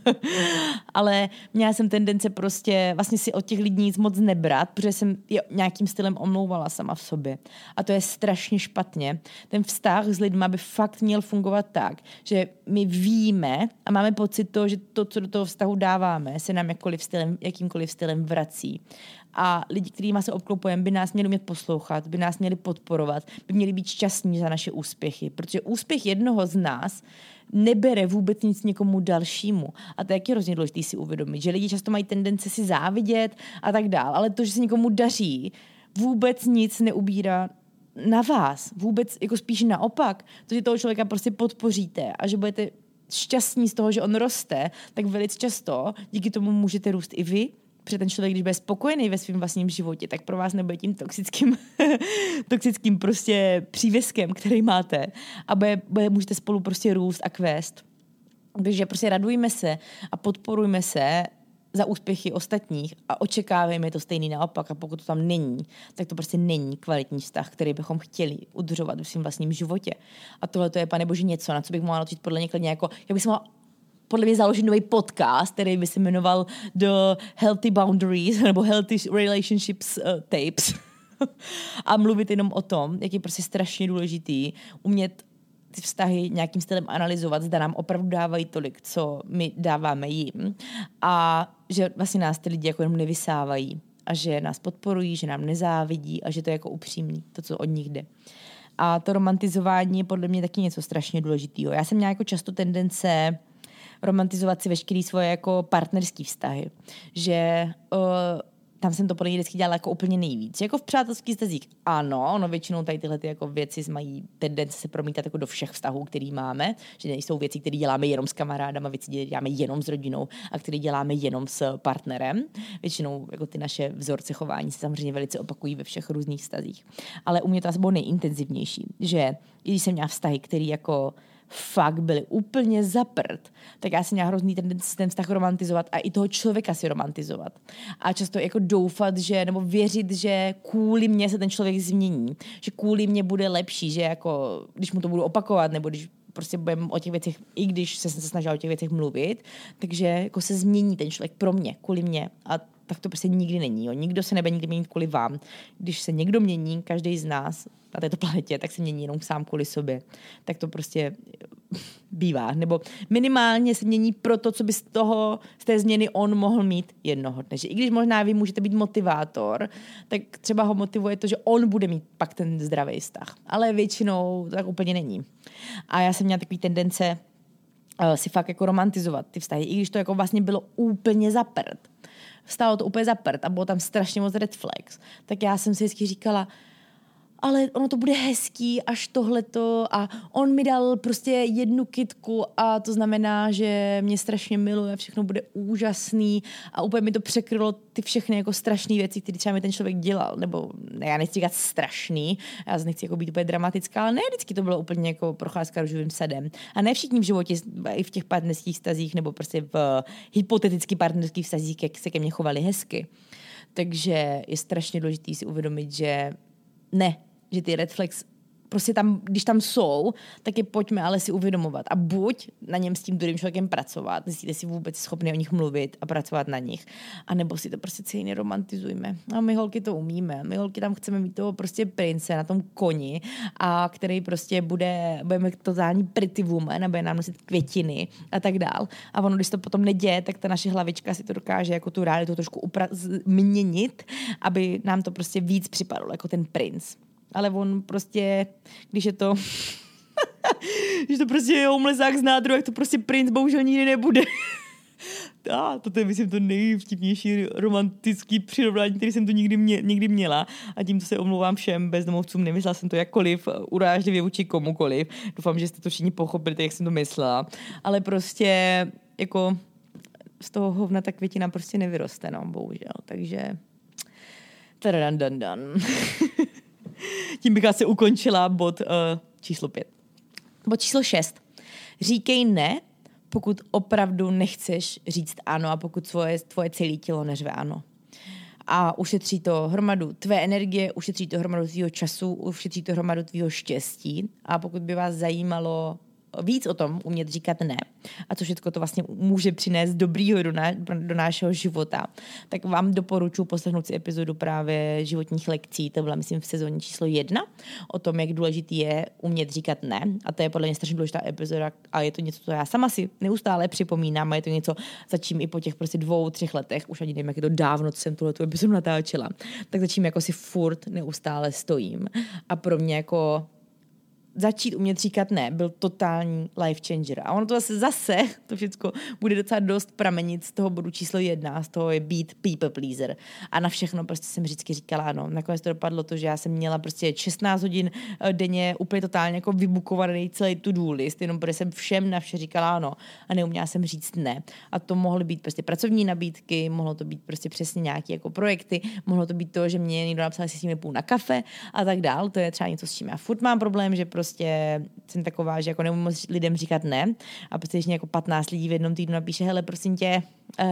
Ale měla jsem tendence prostě vlastně si od těch lidí nic moc nebrat, protože jsem je nějakým stylem omlouvala sama v sobě. A to je strašně špatně. Ten vztah s lidma by fakt měl fungovat tak, že my víme a máme pocit to, že to, co do toho vztahu dáváme, se nám jakýmkoliv stylem vrací. A lidi, kterýma se obklopujeme, by nás měli umět poslouchat, by nás měli podporovat, by měli být šťastní za naše úspěchy, protože úspěch jednoho z nás nebere vůbec nic někomu dalšímu. A to je taky hrozně důležité si uvědomit, že lidi často mají tendence si závidět a tak dál, ale to, že se někomu daří, vůbec nic neubírá na vás, vůbec jako spíš naopak, to, že toho člověka prostě podpoříte a že budete šťastní z toho, že on roste, tak velice často díky tomu můžete růst i vy. Protože ten člověk, když bude spokojený ve svém vlastním životě, tak pro vás nebude tím toxickým prostě přívěskem, který máte. A můžete spolu prostě růst a kvést. Takže prostě radujme se a podporujme se za úspěchy ostatních a očekávejme to stejný naopak. A pokud to tam není, tak to prostě není kvalitní vztah, který bychom chtěli udržovat ve svém vlastním životě. A tohle to je, panebože, něco, na co bych mohla naučit podle někde jako, jak bych se mohla podle mě založit nový podcast, který by se jmenoval The Healthy Boundaries nebo Healthy Relationships Tapes. A mluvit jenom o tom, jak je prostě strašně důležitý umět ty vztahy nějakým stylem analyzovat, zda nám opravdu dávají tolik, co my dáváme jim. A že vlastně nás ty lidi jako jenom nevysávají a že nás podporují, že nám nezávidí a že to je jako upřímný, to, co od nich jde. A to romantizování je podle mě taky něco strašně důležitého. Já jsem měla jako často tendence romantizovat si veškerý svoje jako partnerský vztahy. Že tam jsem to podle mě vždycky dělala jako úplně nejvíc. Že jako v přátelských vztazích ano, no většinou tady tyhle ty jako věci mají tendence se promítat jako do všech vztahů, který máme. Že nejsou věci, které děláme jenom s kamarádama, věci, které děláme jenom s rodinou a které děláme jenom s partnerem. Většinou jako ty naše vzorce chování se samozřejmě velice opakují ve všech různých vztazích. Ale u mě to asi bylo nejintenzivnější, že když jsem měla vztahy, které jako fakt byly úplně zaprd, tak já si měla hrozný ten vztah romantizovat a i toho člověka si romantizovat. A často jako doufat, že, nebo věřit, že kvůli mně se ten člověk změní, že kvůli mně bude lepší, že jako, když mu to budu opakovat, nebo když prostě budeme o těch věcech, i když jsem se snažila o těch věcech mluvit, takže jako se změní ten člověk pro mě, kvůli mě. A tak to prostě nikdy není. Jo. Nikdo se nebude nikdy měnit kvůli vám. Když se někdo mění, každý z nás na této planetě, tak se mění jenom sám kvůli sobě. Tak to prostě bývá. Nebo minimálně se mění pro to, co by z té změny on mohl mít jednoho dne. Že i když možná vy můžete být motivátor, tak třeba ho motivuje to, že on bude mít pak ten zdravý vztah. Ale většinou to tak úplně není. A já jsem měla takový tendence si fakt jako romantizovat ty vztahy, i když to jako vlastně bylo úplně za prd. Stálo to úplně za prd a bylo tam strašně moc red flags. Tak já jsem si vždycky říkala, ale ono to bude hezký až tohleto a on mi dal prostě jednu kytku a to znamená, že mě strašně miluje, všechno bude úžasný a úplně mi to překrylo ty všechny jako strašné věci, které třeba mi ten člověk dělal, nebo ne, já nechci říkat strašný, já nechci jako být úplně dramatická, ale ne vždycky to bylo úplně jako procházka růžovým sadem. A ne všichni v životě, i v těch partnerských vztazích nebo prostě v hypotetických partnerských vztazích, jak se ke mně chovali hezky. Takže je strašně důležité si uvědomit, že ne, že ty red flags prostě tam, když tam jsou, tak je pojďme ale si uvědomovat a buď na něm s tím druhým člověkem pracovat, zjistíte si vůbec schopný o nich mluvit a pracovat na nich, anebo si to prostě celý romantizujme. A my holky to umíme, my holky tam chceme mít toho prostě prince na tom koni, a který prostě budeme totální pretty woman a bude nám nosit květiny a tak dál. A ono, když to potom neděje, tak ta naše hlavička si to dokáže jako tu realitu trošku změnit, aby nám to prostě víc připadalo jako ten princ. Ale on prostě, když je to, když to prostě je omlezák z nádru, jak to prostě princ bohužel nikdy nebude. To je, myslím, to nejvtipnější romantický přirovnání, který jsem tu nikdy měla. A tímto se omlouvám všem bezdomovcům, nemyslela jsem to jakkoliv urážlivě vůči komukoliv. Doufám, že jste to všichni pochopili, jak jsem to myslela. Ale prostě, jako, z toho hovna ta květina prostě nevyroste, no, bohužel. Takže, tadadan dan dan. Tím bych asi ukončila bod číslo 5. Bod číslo 6. Říkej ne, pokud opravdu nechceš říct ano a pokud tvoje celé tělo neřve ano. A ušetří to hromadu tvé energie, ušetří to hromadu tvýho času, ušetří to hromadu tvýho štěstí. A pokud by vás zajímalo víc o tom, umět říkat ne, a co všechno to vlastně může přinést dobrýho do našeho života, tak vám doporučuji poslechnout si epizodu právě životních lekcí, to byla, myslím, v sezóně číslo 1, o tom, jak důležitý je umět říkat ne. A to je podle mě strašně důležitá epizoda a je to něco, co já sama si neustále připomínám a je to něco, za čím i po těch prostě 2-3 letech, už ani nevím, jak je to dávno, co jsem tuhle tu epizodu natáčela, tak za čím jako si furt neustále stojím. A pro mě jako začít umět říkat ne, byl totální life changer. A ono to zase to všechno bude docela dost pramenit z toho bodu číslo 1, z toho je být people pleaser. A na všechno prostě jsem vždycky říkala ano. Nakonec to dopadlo to, že já jsem měla prostě 16 hodin denně úplně totálně jako vybukovaný celý to-do list, jenom protože jsem všem na vše říkala ano a neuměla jsem říct ne. A to mohly být prostě pracovní nabídky, mohlo to být prostě přesně nějaké jako projekty, mohlo to být to, že mě někdo napsal, jestli s ním půjdu na kafe a tak dál. To je třeba něco, s čím já furt mám problém, že prostě jsem taková, že jako nemůžu moc lidem říkat ne a prostě, když mě jako 15 lidí v jednom týdnu napíše, hele, prosím tě,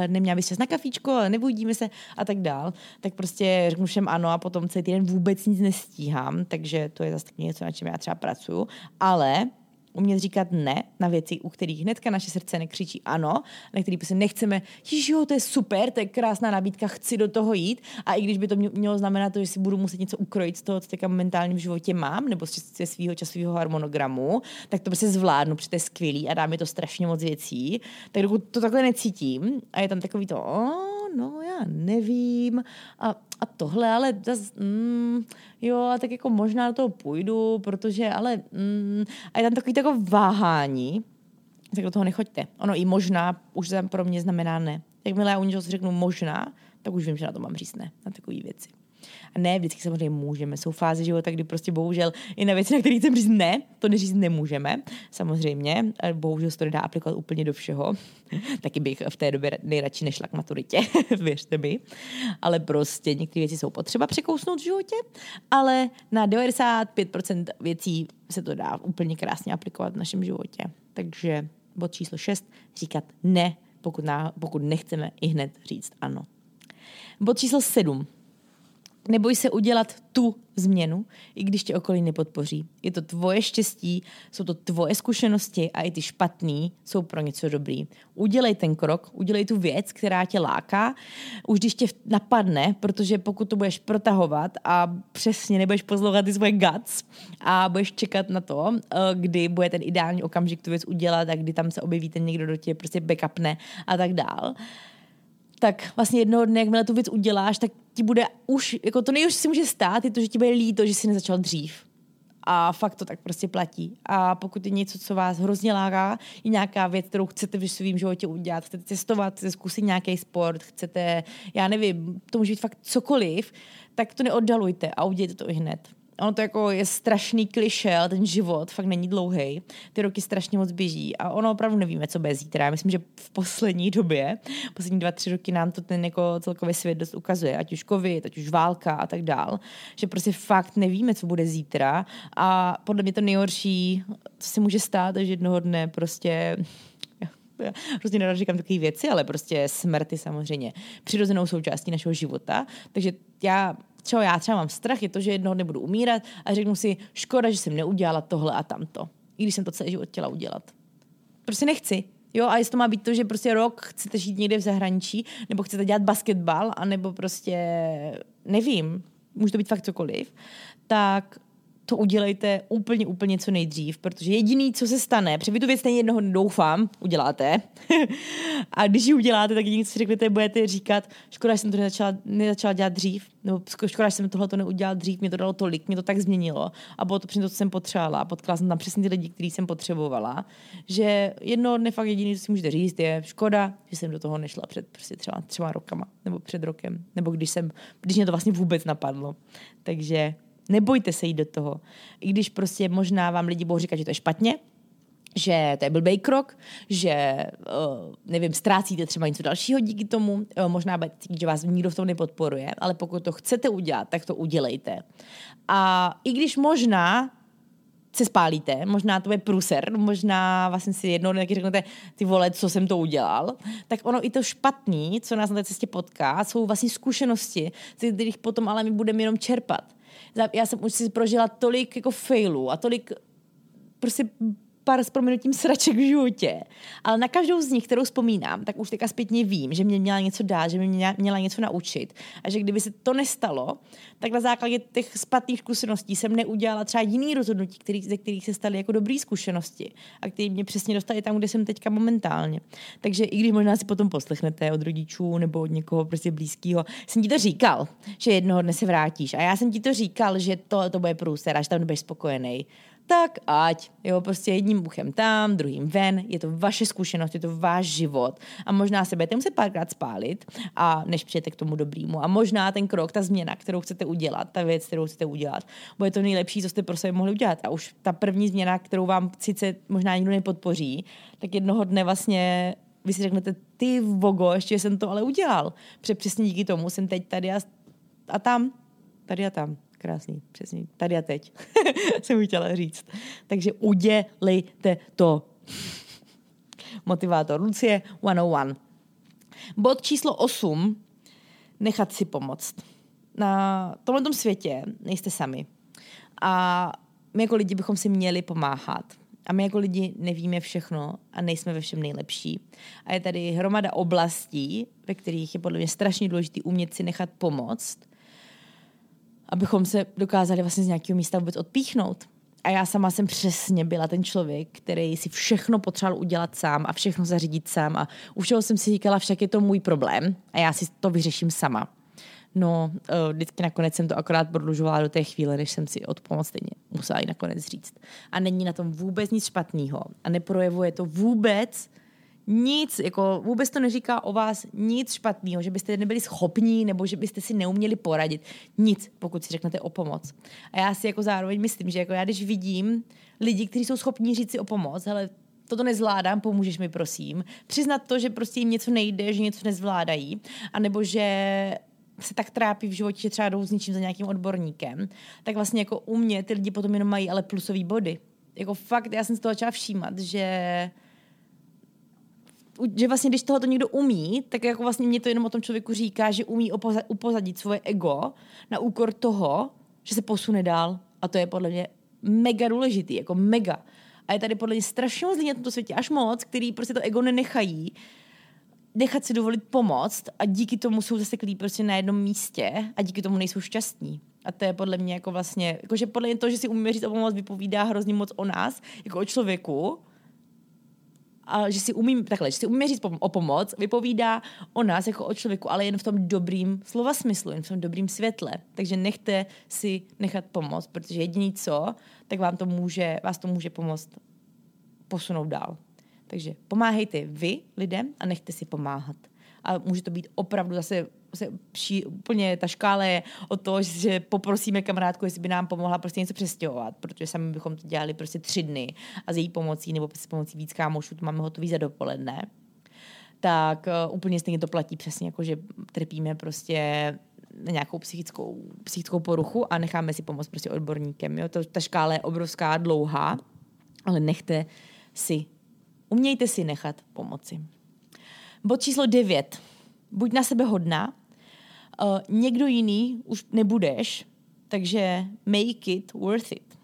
neměla bys čas na kafíčko, ale nebujdíme se a tak dál, tak prostě řeknu všem ano a potom celý týden vůbec nic nestíhám, takže to je zase tak něco, na čem já třeba pracuju, ale umět říkat ne na věci, u kterých hnedka naše srdce nekřičí ano, na který prostě nechceme, jo, to je super, to je krásná nabídka, chci do toho jít. A i když by to mělo znamenat to, že si budu muset něco ukrojit z toho, co teďka momentálně v životě mám, nebo ze svého časového harmonogramu, tak to prostě zvládnu, protože to je skvělý a dá mi to strašně moc věcí. Tak dokud to takhle necítím a je tam takový to, no já nevím a tohle, ale jo, tak jako možná do toho půjdu, protože ale a je tam takový takové váhání, tak do toho nechoďte. Ono i možná už tam pro mě znamená ne. Jakmile já u něčeho řeknu možná, tak už vím, že na to mám říct ne, na takové věci. A ne, vždycky samozřejmě můžeme. Jsou fáze života, kdy prostě bohužel i na věci, na které chceme říct ne, to neříct nemůžeme. Samozřejmě, bohužel se to nedá aplikovat úplně do všeho. Taky bych v té době nejradši nešla k maturitě, věřte mi. Ale prostě některé věci jsou potřeba překousnout v životě, ale na 95% věcí se to dá úplně krásně aplikovat v našem životě. Takže bod číslo 6, říkat ne, pokud nechceme i hned říct ano. Bod číslo 7. Neboj se udělat tu změnu, i když tě okolí nepodpoří. Je to tvoje štěstí, jsou to tvoje zkušenosti a i ty špatný jsou pro něco dobrý. Udělej ten krok, udělej tu věc, která tě láká, už když tě napadne, protože pokud to budeš protahovat a přesně nebudeš poslouchat ty svoje guts a budeš čekat na to, kdy bude ten ideální okamžik tu věc udělat a kdy tam se objeví ten někdo, do tě prostě backupne a tak dál, tak vlastně jednoho dne, jakmile tu věc uděláš, tak ti bude už, jako to nejhorší si může stát, je to, že ti bude líto, že jsi nezačal dřív. A fakt to tak prostě platí. A pokud je něco, co vás hrozně láká, je nějaká věc, kterou chcete ve svém životě udělat, chcete cestovat, chcete zkusit nějaký sport, chcete, já nevím, to může být fakt cokoliv, tak to neoddalujte a udělejte to i hned. Ono to jako je strašný klišé, ale ten život fakt není dlouhej. Ty roky strašně moc běží a ono opravdu nevíme, co bude zítra. Já myslím, že v poslední době, poslední 2-3 roky nám to ten jako celkově svět dost ukazuje, ať už covid, ať už válka a tak dál, že prostě fakt nevíme, co bude zítra a podle mě to nejhorší, co se může stát, že jednoho dne prostě hrozně nerad říkám takové věci, ale prostě smrt je samozřejmě přirozenou součástí našeho života, takže já třeba mám strach, je to, že jednoho nebudu umírat a řeknu si, škoda, že jsem neudělala tohle a tamto, i když jsem to celý život chtěla udělat. Prostě nechci. Jo, a jestli to má být to, že prostě rok chcete žít někde v zahraničí, nebo chcete dělat basketbal, anebo prostě, nevím, může to být fakt cokoliv, tak to udělejte úplně co nejdřív, protože jediný, co se stane, protože vy tu věc stejně jednoho doufám, uděláte. A když ji uděláte, tak jediný, co si řeknete, budete říkat, škoda, že jsem to nezačala dělat dřív, nebo škoda, že jsem tohleto neudělala dřív, mě to dalo tolik, mě to tak změnilo. A bylo to přesně to, co jsem potřebovala. Potkala jsem tam přesně ty lidi, který jsem potřebovala. Že jednoho dne fakt jediný, co si můžete říct, je škoda, že jsem do toho nešla před prostě třeba 3 rokama, nebo před rokem, nebo když mě to vlastně vůbec napadlo. Takže nebojte se jít do toho. I když prostě možná vám lidi budou říkat, že to je špatně, že to je blbej krok, že, nevím, ztrácíte třeba něco dalšího díky tomu, možná budete, že vás nikdo v tom nepodporuje, ale pokud to chcete udělat, tak to udělejte. A i když možná se spálíte, možná to je průser, možná vlastně si jednou taky řeknete, ty vole, co jsem to udělal, tak ono i to špatný, co nás na té cestě potká, jsou vlastně zkušenosti, z kterých potom ale my budeme jenom čerpat. Já jsem už si prožila tolik jako failů a tolik prostě pár s prominutím sraček v životě. Ale na každou z nich, kterou vzpomínám, tak už teďka zpětně vím, že mě měla něco dát, že mě měla něco naučit. A že kdyby se to nestalo, tak na základě těch špatných zkušeností jsem neudělala třeba jiný rozhodnutí, ze kterých se staly jako dobrý zkušenosti a které mě přesně dostaly tam, kde jsem teďka momentálně. Takže i když možná si potom poslechnete od rodičů nebo od někoho prostě blízkého, jsem ti to říkal, že jednoho dne se vrátíš. A já jsem ti to říkal, že to bude průser, až tam nebudeš spokojený. Tak ať, jo, prostě jedním buchem tam, druhým ven, je to vaše zkušenost, je to váš život a možná se budete muset párkrát spálit, a než přijete k tomu dobrýmu a možná ten krok, ta změna, kterou chcete udělat, ta věc, kterou chcete udělat, bude to nejlepší, co jste pro sebe mohli udělat a už ta první změna, kterou vám sice možná nikdo nepodpoří, tak jednoho dne vlastně vy si řeknete, ty vogo, ještě jsem to ale udělal, protože přesně díky tomu jsem teď tady a tam. Krásný, přesně, tady a teď jsem mi chtěla říct. Takže udělejte to. Motivátor Lucie 101. Bod číslo 8. Nechat si pomoct. Na tomto světě nejste sami. A my jako lidi bychom si měli pomáhat. A my jako lidi nevíme všechno a nejsme ve všem nejlepší. A je tady hromada oblastí, ve kterých je podle mě strašně důležité umět si nechat pomoct, abychom se dokázali vlastně z nějakého místa vůbec odpíchnout. A já sama jsem přesně byla ten člověk, který si všechno potřeboval udělat sám a všechno zařídit sám a u všeho jsem si říkala, však je to můj problém a já si to vyřeším sama. No, vždycky nakonec jsem to akorát prodlužovala do té chvíle, než jsem si od pomoc stejně musela i nakonec říct. A není na tom vůbec nic špatného a neprojevuje to vůbec nic, jako vůbec to neříká o vás nic špatného, že byste nebyli schopní nebo že byste si neuměli poradit. Nic, pokud si řeknete o pomoc. A já si jako zároveň myslím, že jako já když vidím lidi, kteří jsou schopní říct si o pomoc, hele, toto nezvládám, pomůžeš mi, prosím. Přiznat to, že prostě jim něco nejde, že něco nezvládají, anebo že se tak trápí v životě, že třeba jdou s něčím za nějakým odborníkem, tak vlastně jako u mě ty lidi potom jenom mají ale plusový body. Jako fakt, já jsem si toho začala všímat, že vlastně, když tohoto někdo umí, tak jako vlastně mě to jenom o tom člověku říká, že umí upozadit svoje ego na úkor toho, že se posune dál. A to je podle mě mega důležitý, jako mega. A je tady podle mě strašně moc lidí na tomto světě, až moc, který prostě to ego nenechají nechat si dovolit pomoct a díky tomu jsou zaseklí prostě na jednom místě a díky tomu nejsou šťastní. A to je podle mě jako vlastně, jakože podle mě to, že si umíme říct o pomoc, vypovídá hrozně moc o nás, jako o člověku, a že si umíme říct o pomoc, vypovídá o nás jako o člověku, ale jen v tom dobrým slova smyslu, jen v tom dobrým světle. Takže nechte si nechat pomoct, protože jediný co, tak vás to může pomoct posunout dál. Takže pomáhejte vy lidem a nechte si pomáhat. A může to být opravdu zase úplně ta škála je o to, že poprosíme kamarádku, jestli by nám pomohla prostě něco přestěhovat, protože sami bychom to dělali prostě 3 dny a s její pomocí nebo s pomocí víc kámošů to máme hotový za dopoledne. Tak úplně stejně to platí přesně, jako že trpíme prostě nějakou psychickou poruchu a necháme si pomoct prostě odborníkem. Jo? Ta škála je obrovská, dlouhá, ale umějte si nechat pomoci. Bod číslo 9. Buď na sebe hodná. Někdo jiný už nebudeš, takže make it worth it.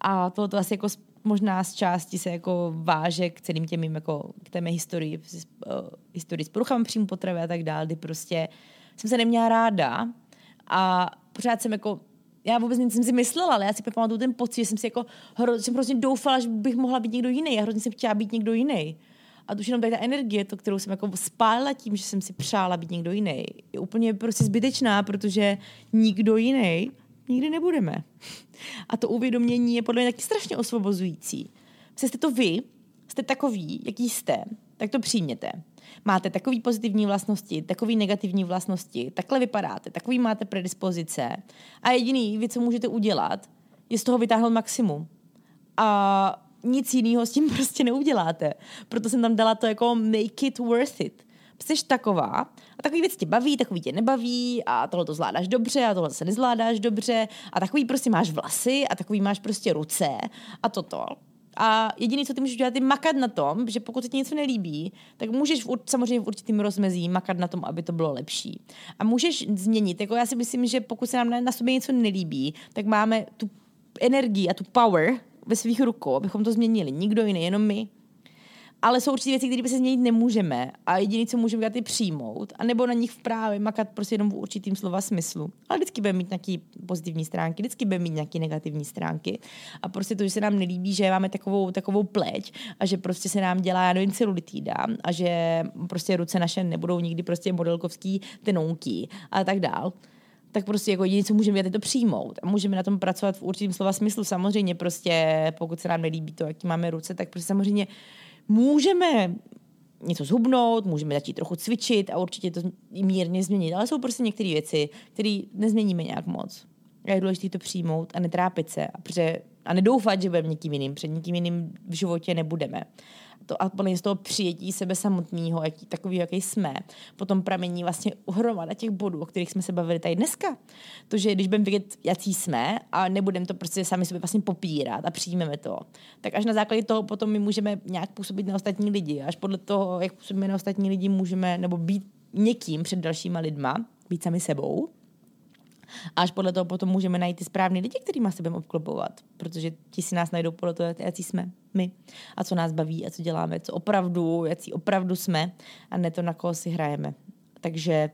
A to asi jako možná z části se jako váže k celým těm jako k té mé historii s poruchami příjmu potravy a tak dále, kdy prostě jsem se neměla ráda a pořád jsem jako já vůbec nic jsem si myslela, ale já si pamatuju ten pocit, že jsem hrozně doufala, že bych mohla být někdo jiný. Já hrozně jsem chtěla být někdo jiný. A to už jenom tady ta energie, to, kterou jsem jako spálila tím, že jsem si přála být někdo jiný, je úplně prostě zbytečná, protože nikdo jiný nikdy nebudeme. A to uvědomění je podle mě taky strašně osvobozující. Protože jste to vy, jste takový, jaký jste, tak to přijměte. Máte takový pozitivní vlastnosti, takový negativní vlastnosti, takhle vypadáte, takový máte predispozice a jediný, vy, co můžete udělat, je z toho vytáhnout maximum. A nic jiného s tím prostě neuděláte. Proto jsem tam dala to jako make it worth it. jsi taková a takový věc tě baví, takový tě nebaví a tohle to zvládáš dobře a tohle se nezvládáš dobře a takový prostě máš vlasy a takový máš prostě ruce a toto. A jediné, co ty můžeš dělat, je makat na tom, že pokud se ti něco nelíbí, tak můžeš samozřejmě v určitým rozmezí makat na tom, aby to bylo lepší. A můžeš změnit, jako já si myslím, že pokud se nám na sobě něco nelíbí, tak máme tu energii a tu power ve svých rukou, abychom to změnili. Nikdo jiný, jenom my. Ale jsou určitě věci, které by se změnit nemůžeme a jediné, co můžeme dělat, je přijmout a nebo na nich právě makat prostě jenom v určitým slova smyslu. Ale vždycky budeme mít nějaké pozitivní stránky, vždycky budeme mít nějaké negativní stránky a prostě to, že se nám nelíbí, že máme takovou pleť a že prostě se nám dělá, já nevím, celulitída a že prostě ruce naše nebudou nikdy prostě modelkovský tenounky a tak dál. Tak prostě jako jediné, co můžeme dělat, je to přijmout. A můžeme na tom pracovat v určitým slova smyslu. Samozřejmě prostě, pokud se nám nelíbí to, jaký máme ruce, tak prostě samozřejmě můžeme něco zhubnout, můžeme začít trochu cvičit a určitě to mírně změnit, ale jsou prostě některé věci, které nezměníme nějak moc. A je důležité to přijmout a netrápit se a nedoufat, že budeme někým jiným, před někým jiným v životě nebudeme. A plně z toho přijetí sebe samotného, takový, jaký jsme, potom pramení vlastně hromada těch bodů, o kterých jsme se bavili tady dneska. To, že když budeme vědět, jaký jsme a nebudeme to prostě sami sobě vlastně popírat a přijmeme to, tak až na základě toho potom my můžeme nějak působit na ostatní lidi. Až podle toho, jak působíme na ostatní lidi, můžeme nebo být někým před dalšíma lidma, být sami sebou. A až podle toho potom můžeme najít ty správný lidi, kterýma se budeme obklopovat, protože ti si nás najdou podle toho, jaký jsme my a co nás baví a co děláme, co opravdu, jaký opravdu jsme a ne to, na koho si hrajeme. Takže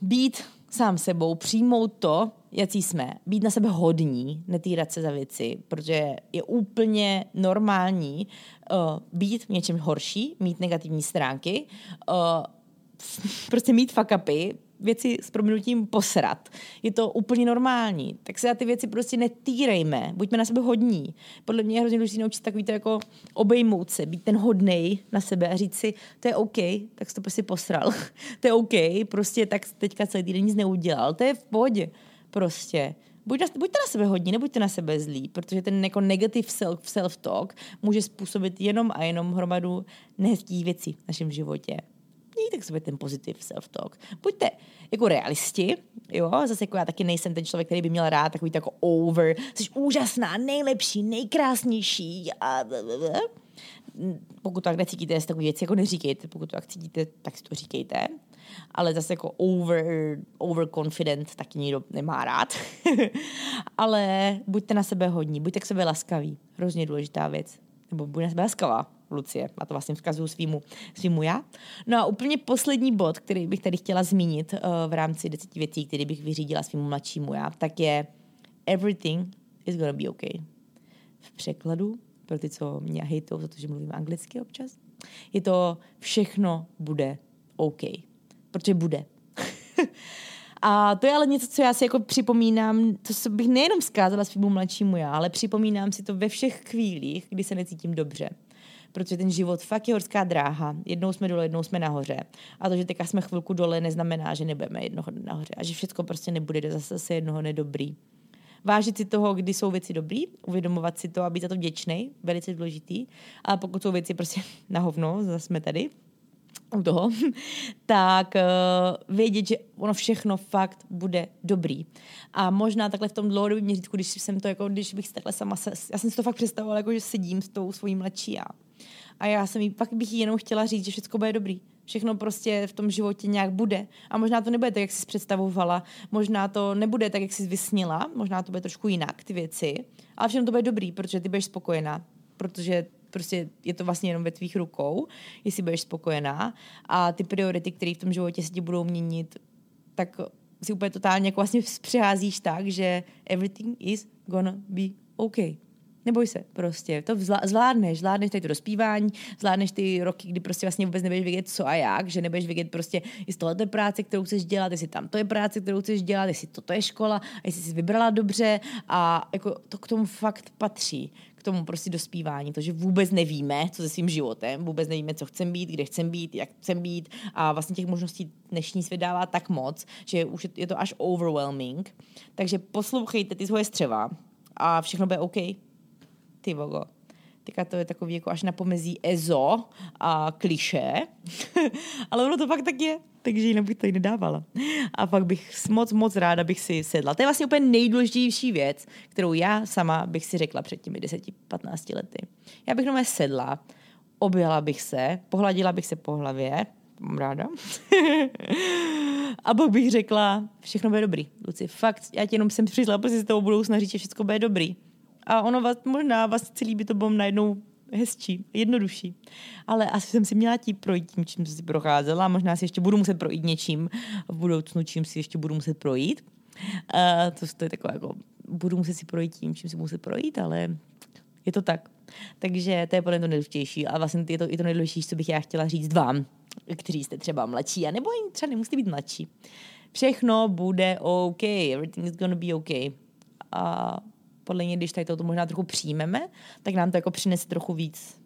být sám sebou, přijmout to, jaký jsme, být na sebe hodní, netýrat se za věci, protože je úplně normální být v něčem horší, mít negativní stránky, prostě mít fuck upy, věci s prominutím posrat. Je to úplně normální. Tak se na ty věci prostě netýrejme. Buďme na sebe hodní. Podle mě je hrozně důležité naučit takový to jako obejmout se, být ten hodnej na sebe a říct si, to je OK, tak jsi to prostě posral. To je OK, prostě tak teďka celý týden nic neudělal. To je v pohodě. Prostě. Buďte na sebe hodní, nebuďte na sebe zlí, protože ten jako negativ self-talk může způsobit jenom a jenom hromadu nehezkých věcí v našem životě. Mějte k sobě ten pozitiv self-talk. Buďte jako realisti, jo, zase jako já taky nejsem ten člověk, který by měl rád takový jako over, jsi úžasná, nejlepší, nejkrásnější a pokud to tak necítíte, z takový věci jako neříkejte, pokud to tak cítíte, tak si to říkejte, ale zase jako overconfident taky nikdo nemá rád, ale buďte na sebe hodní, buďte k sobě laskaví, hrozně důležitá věc, nebo buďte na sebe laskavá. Lucie. A to vlastně vzkazuju svýmu já. No a úplně poslední bod, který bych tady chtěla zmínit v rámci 10 věcí, které bych vyřídila svýmu mladšímu já, tak je everything is gonna be okay. V překladu, pro ty, co mě hejtou za to, že mluvím anglicky občas, je to všechno bude OK. Protože bude. A to je ale něco, co já si jako připomínám, co bych nejenom vzkázala svýmu mladšímu já, ale připomínám si to ve všech chvílích, kdy se necítím dobře. Protože ten život fakt je horská dráha. Jednou jsme dole, jednou jsme nahoře. A to, že teďka jsme chvilku dole, neznamená, že nebudeme jednoho dne nahoře. A že všechno prostě nebude zase jednoho dne dobrý. Vážit si toho, kdy jsou věci dobrý, uvědomovat si to a být za to vděčnej, velice důležitý. A pokud jsou věci prostě na hovno, zase jsme tady u toho, tak vědět, že ono všechno fakt bude dobrý. A možná takhle v tom dlouhodobém měřítku, když bych takhle sama se, já jsem si to fakt představovala, jako že sedím s tou svojí mladší já. A já jsem jí, pak bych jí jenom chtěla říct, že všechno bude dobrý. Všechno prostě v tom životě nějak bude. A možná to nebude tak, jak jsi představovala. Možná to nebude tak, jak jsi vysnila. Možná to bude trošku jinak, ty věci. Ale všechno to bude dobrý, protože ty budeš spokojená. Protože prostě je to vlastně jenom ve tvých rukou, jestli budeš spokojená. A ty priority, které v tom životě se ti budou měnit, tak si úplně totálně jako vlastně přeházíš tak, že everything is gonna be okay. Neboj se, prostě, to zvládneš tady to dospívání, zvládneš ty roky, kdy prostě vlastně vůbec nebudeš vědět co a jak, že nebudeš vědět prostě, jestli tohle je práce, kterou chceš dělat, jestli tamto je práce, kterou chceš dělat, jestli toto je škola, jestli jsi vybrala dobře a jako to k tomu fakt patří, k tomu prostě dospívání, to, že vůbec nevíme, co se svým životem, vůbec nevíme, co chcem být, kde chcem být, jak chcem být a vlastně těch možností dnešní svět dává tak moc, že už je to až overwhelming, takže poslouchejte ty svoje střeva a všechno bude OK. Ty vogo, Teďka to je takový jako až na pomezí EZO a klišé, ale ono to fakt tak je, takže jinak bych to nedávala. A pak bych moc ráda bych si sedla. To je vlastně úplně nejdůležitější věc, kterou já sama bych si řekla před těmi 10-15 lety. Já bych normálně sedla, objala bych se, pohladila bych se po hlavě, mám ráda, a pak bych řekla, všechno bude dobrý, Luci, fakt, já tě jenom jsem přišla, protože si toho budou snažit, že všechno bude dobrý. A ono vás, možná vás celý by to bylo najednou hezčí, jednodušší. Ale asi jsem si měla projít tím, čím jsem si procházela. A možná si ještě budu muset projít něčím v budoucnu, čím si ještě budu muset projít. To je takové jako, budu muset si projít tím, čím si muset projít, ale je to tak. Takže to je podle mě to nejdůležitější. A vlastně je to i to nejdůležitější, co bych já chtěla říct vám, kteří jste třeba mladší, a nebo třeba nemusíte být mladší. Všechno bude OK, everything is gonna be OK. A podle mě, když tady to možná trochu přijmeme, tak nám to jako přinese trochu víc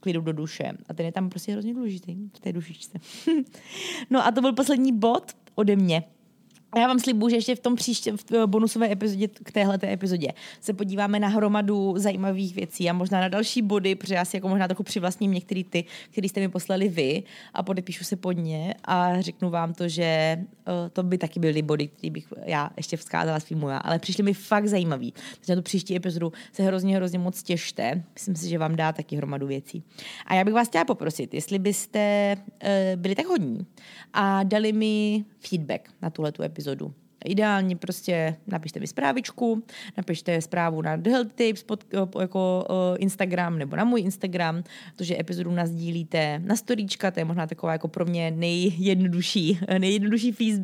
klidu do duše. A ten je tam prostě hrozně důležitý v té dušičce. No a to byl poslední bod ode mě. Já vám slibuju, že ještě v tom příštím bonusové epizodě, k téhleté epizodě, se podíváme na hromadu zajímavých věcí a možná na další body, protože já si jako možná trochu přivlastním některý ty, který jste mi poslali vy, a podepíšu se pod ně a řeknu vám to, že to by taky byly body, které bych já ještě vzkázala svýmu já, ale přišly mi fakt zajímavý. Takže na tu příští epizodu se hrozně moc těšte. Myslím si, že vám dá taky hromadu věcí. A já bych vás chtěla poprosit, jestli byste byli tak hodní a dali mi feedback na tuhletu epizodu. Ideálně prostě napište mi zprávičku, napište zprávu na The Healthy Tapes jako Instagram nebo na můj Instagram, protože epizodu nasdílíte na storíčka, to je možná taková jako pro mě nejjednodušší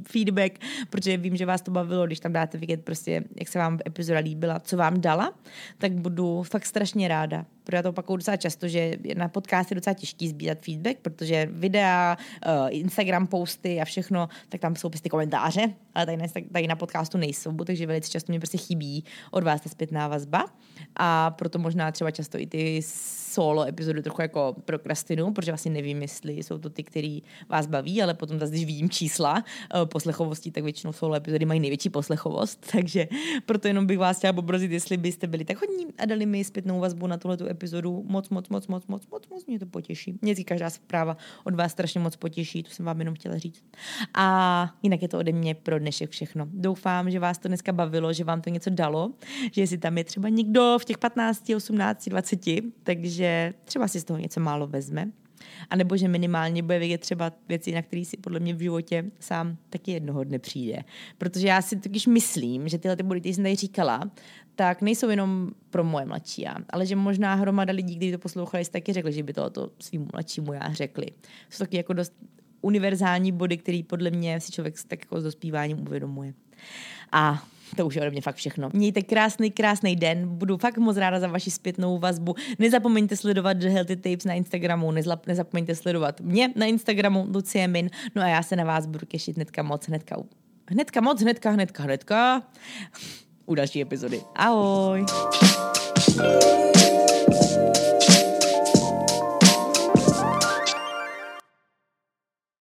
feedback, protože vím, že vás to bavilo, když tam dáte vědět prostě, jak se vám epizoda líbila, co vám dala, tak budu fakt strašně ráda. Protože já to opakuju docela často, že na podcast je docela těžký sbírat feedback, protože videa, Instagram posty a všechno, tak tam jsou prostě komentáře, ale tady na podcastu nejsou, takže velice často mě prostě chybí od vás ta zpětná vazba, a proto možná třeba často i ty solo epizody trochu jako prokrastinu, protože vlastně nevím, jestli jsou to ty, které vás baví, ale potom když vidím čísla poslechovosti, tak většinou solo epizody mají největší poslechovost, takže proto jenom bych vás chtěla poprosit, jestli byste byli tak hodní a dali mi zpětnou vazbu na tuhletu epizodu. Moc mě to potěší. Mě každá zpráva od vás strašně moc potěší, to jsem vám jenom chtěla říct. A jinak je to ode mě pro dnešek všechno. Doufám, že vás to dneska bavilo, že vám to něco dalo, že jestli tam je třeba někdo v těch 15, 18, 20, takže třeba si z toho něco málo vezme. A nebo že minimálně bude vědět třeba věci, na které si podle mě v životě sám taky jednoho dne přijde. Protože já si totiž myslím, že tyhle body, které jsem tady říkala, tak nejsou jenom pro moje mladší já, ale že možná hromada lidí, kteří to poslouchali, si taky řekli, že by to svým mladšímu já řekli. Jsou taky jako dost univerzální body, které podle mě si člověk tak jako s dospíváním uvědomuje. A to už je ode mě fakt všechno. Mějte krásný den, budu fakt moc ráda za vaši zpětnou vazbu. Nezapomeňte sledovat The Healthy Tapes na Instagramu, nezapomeňte sledovat mě na Instagramu, Lucie Min, no a já se na vás budu těšit hnedka u další epizody. Ahoj!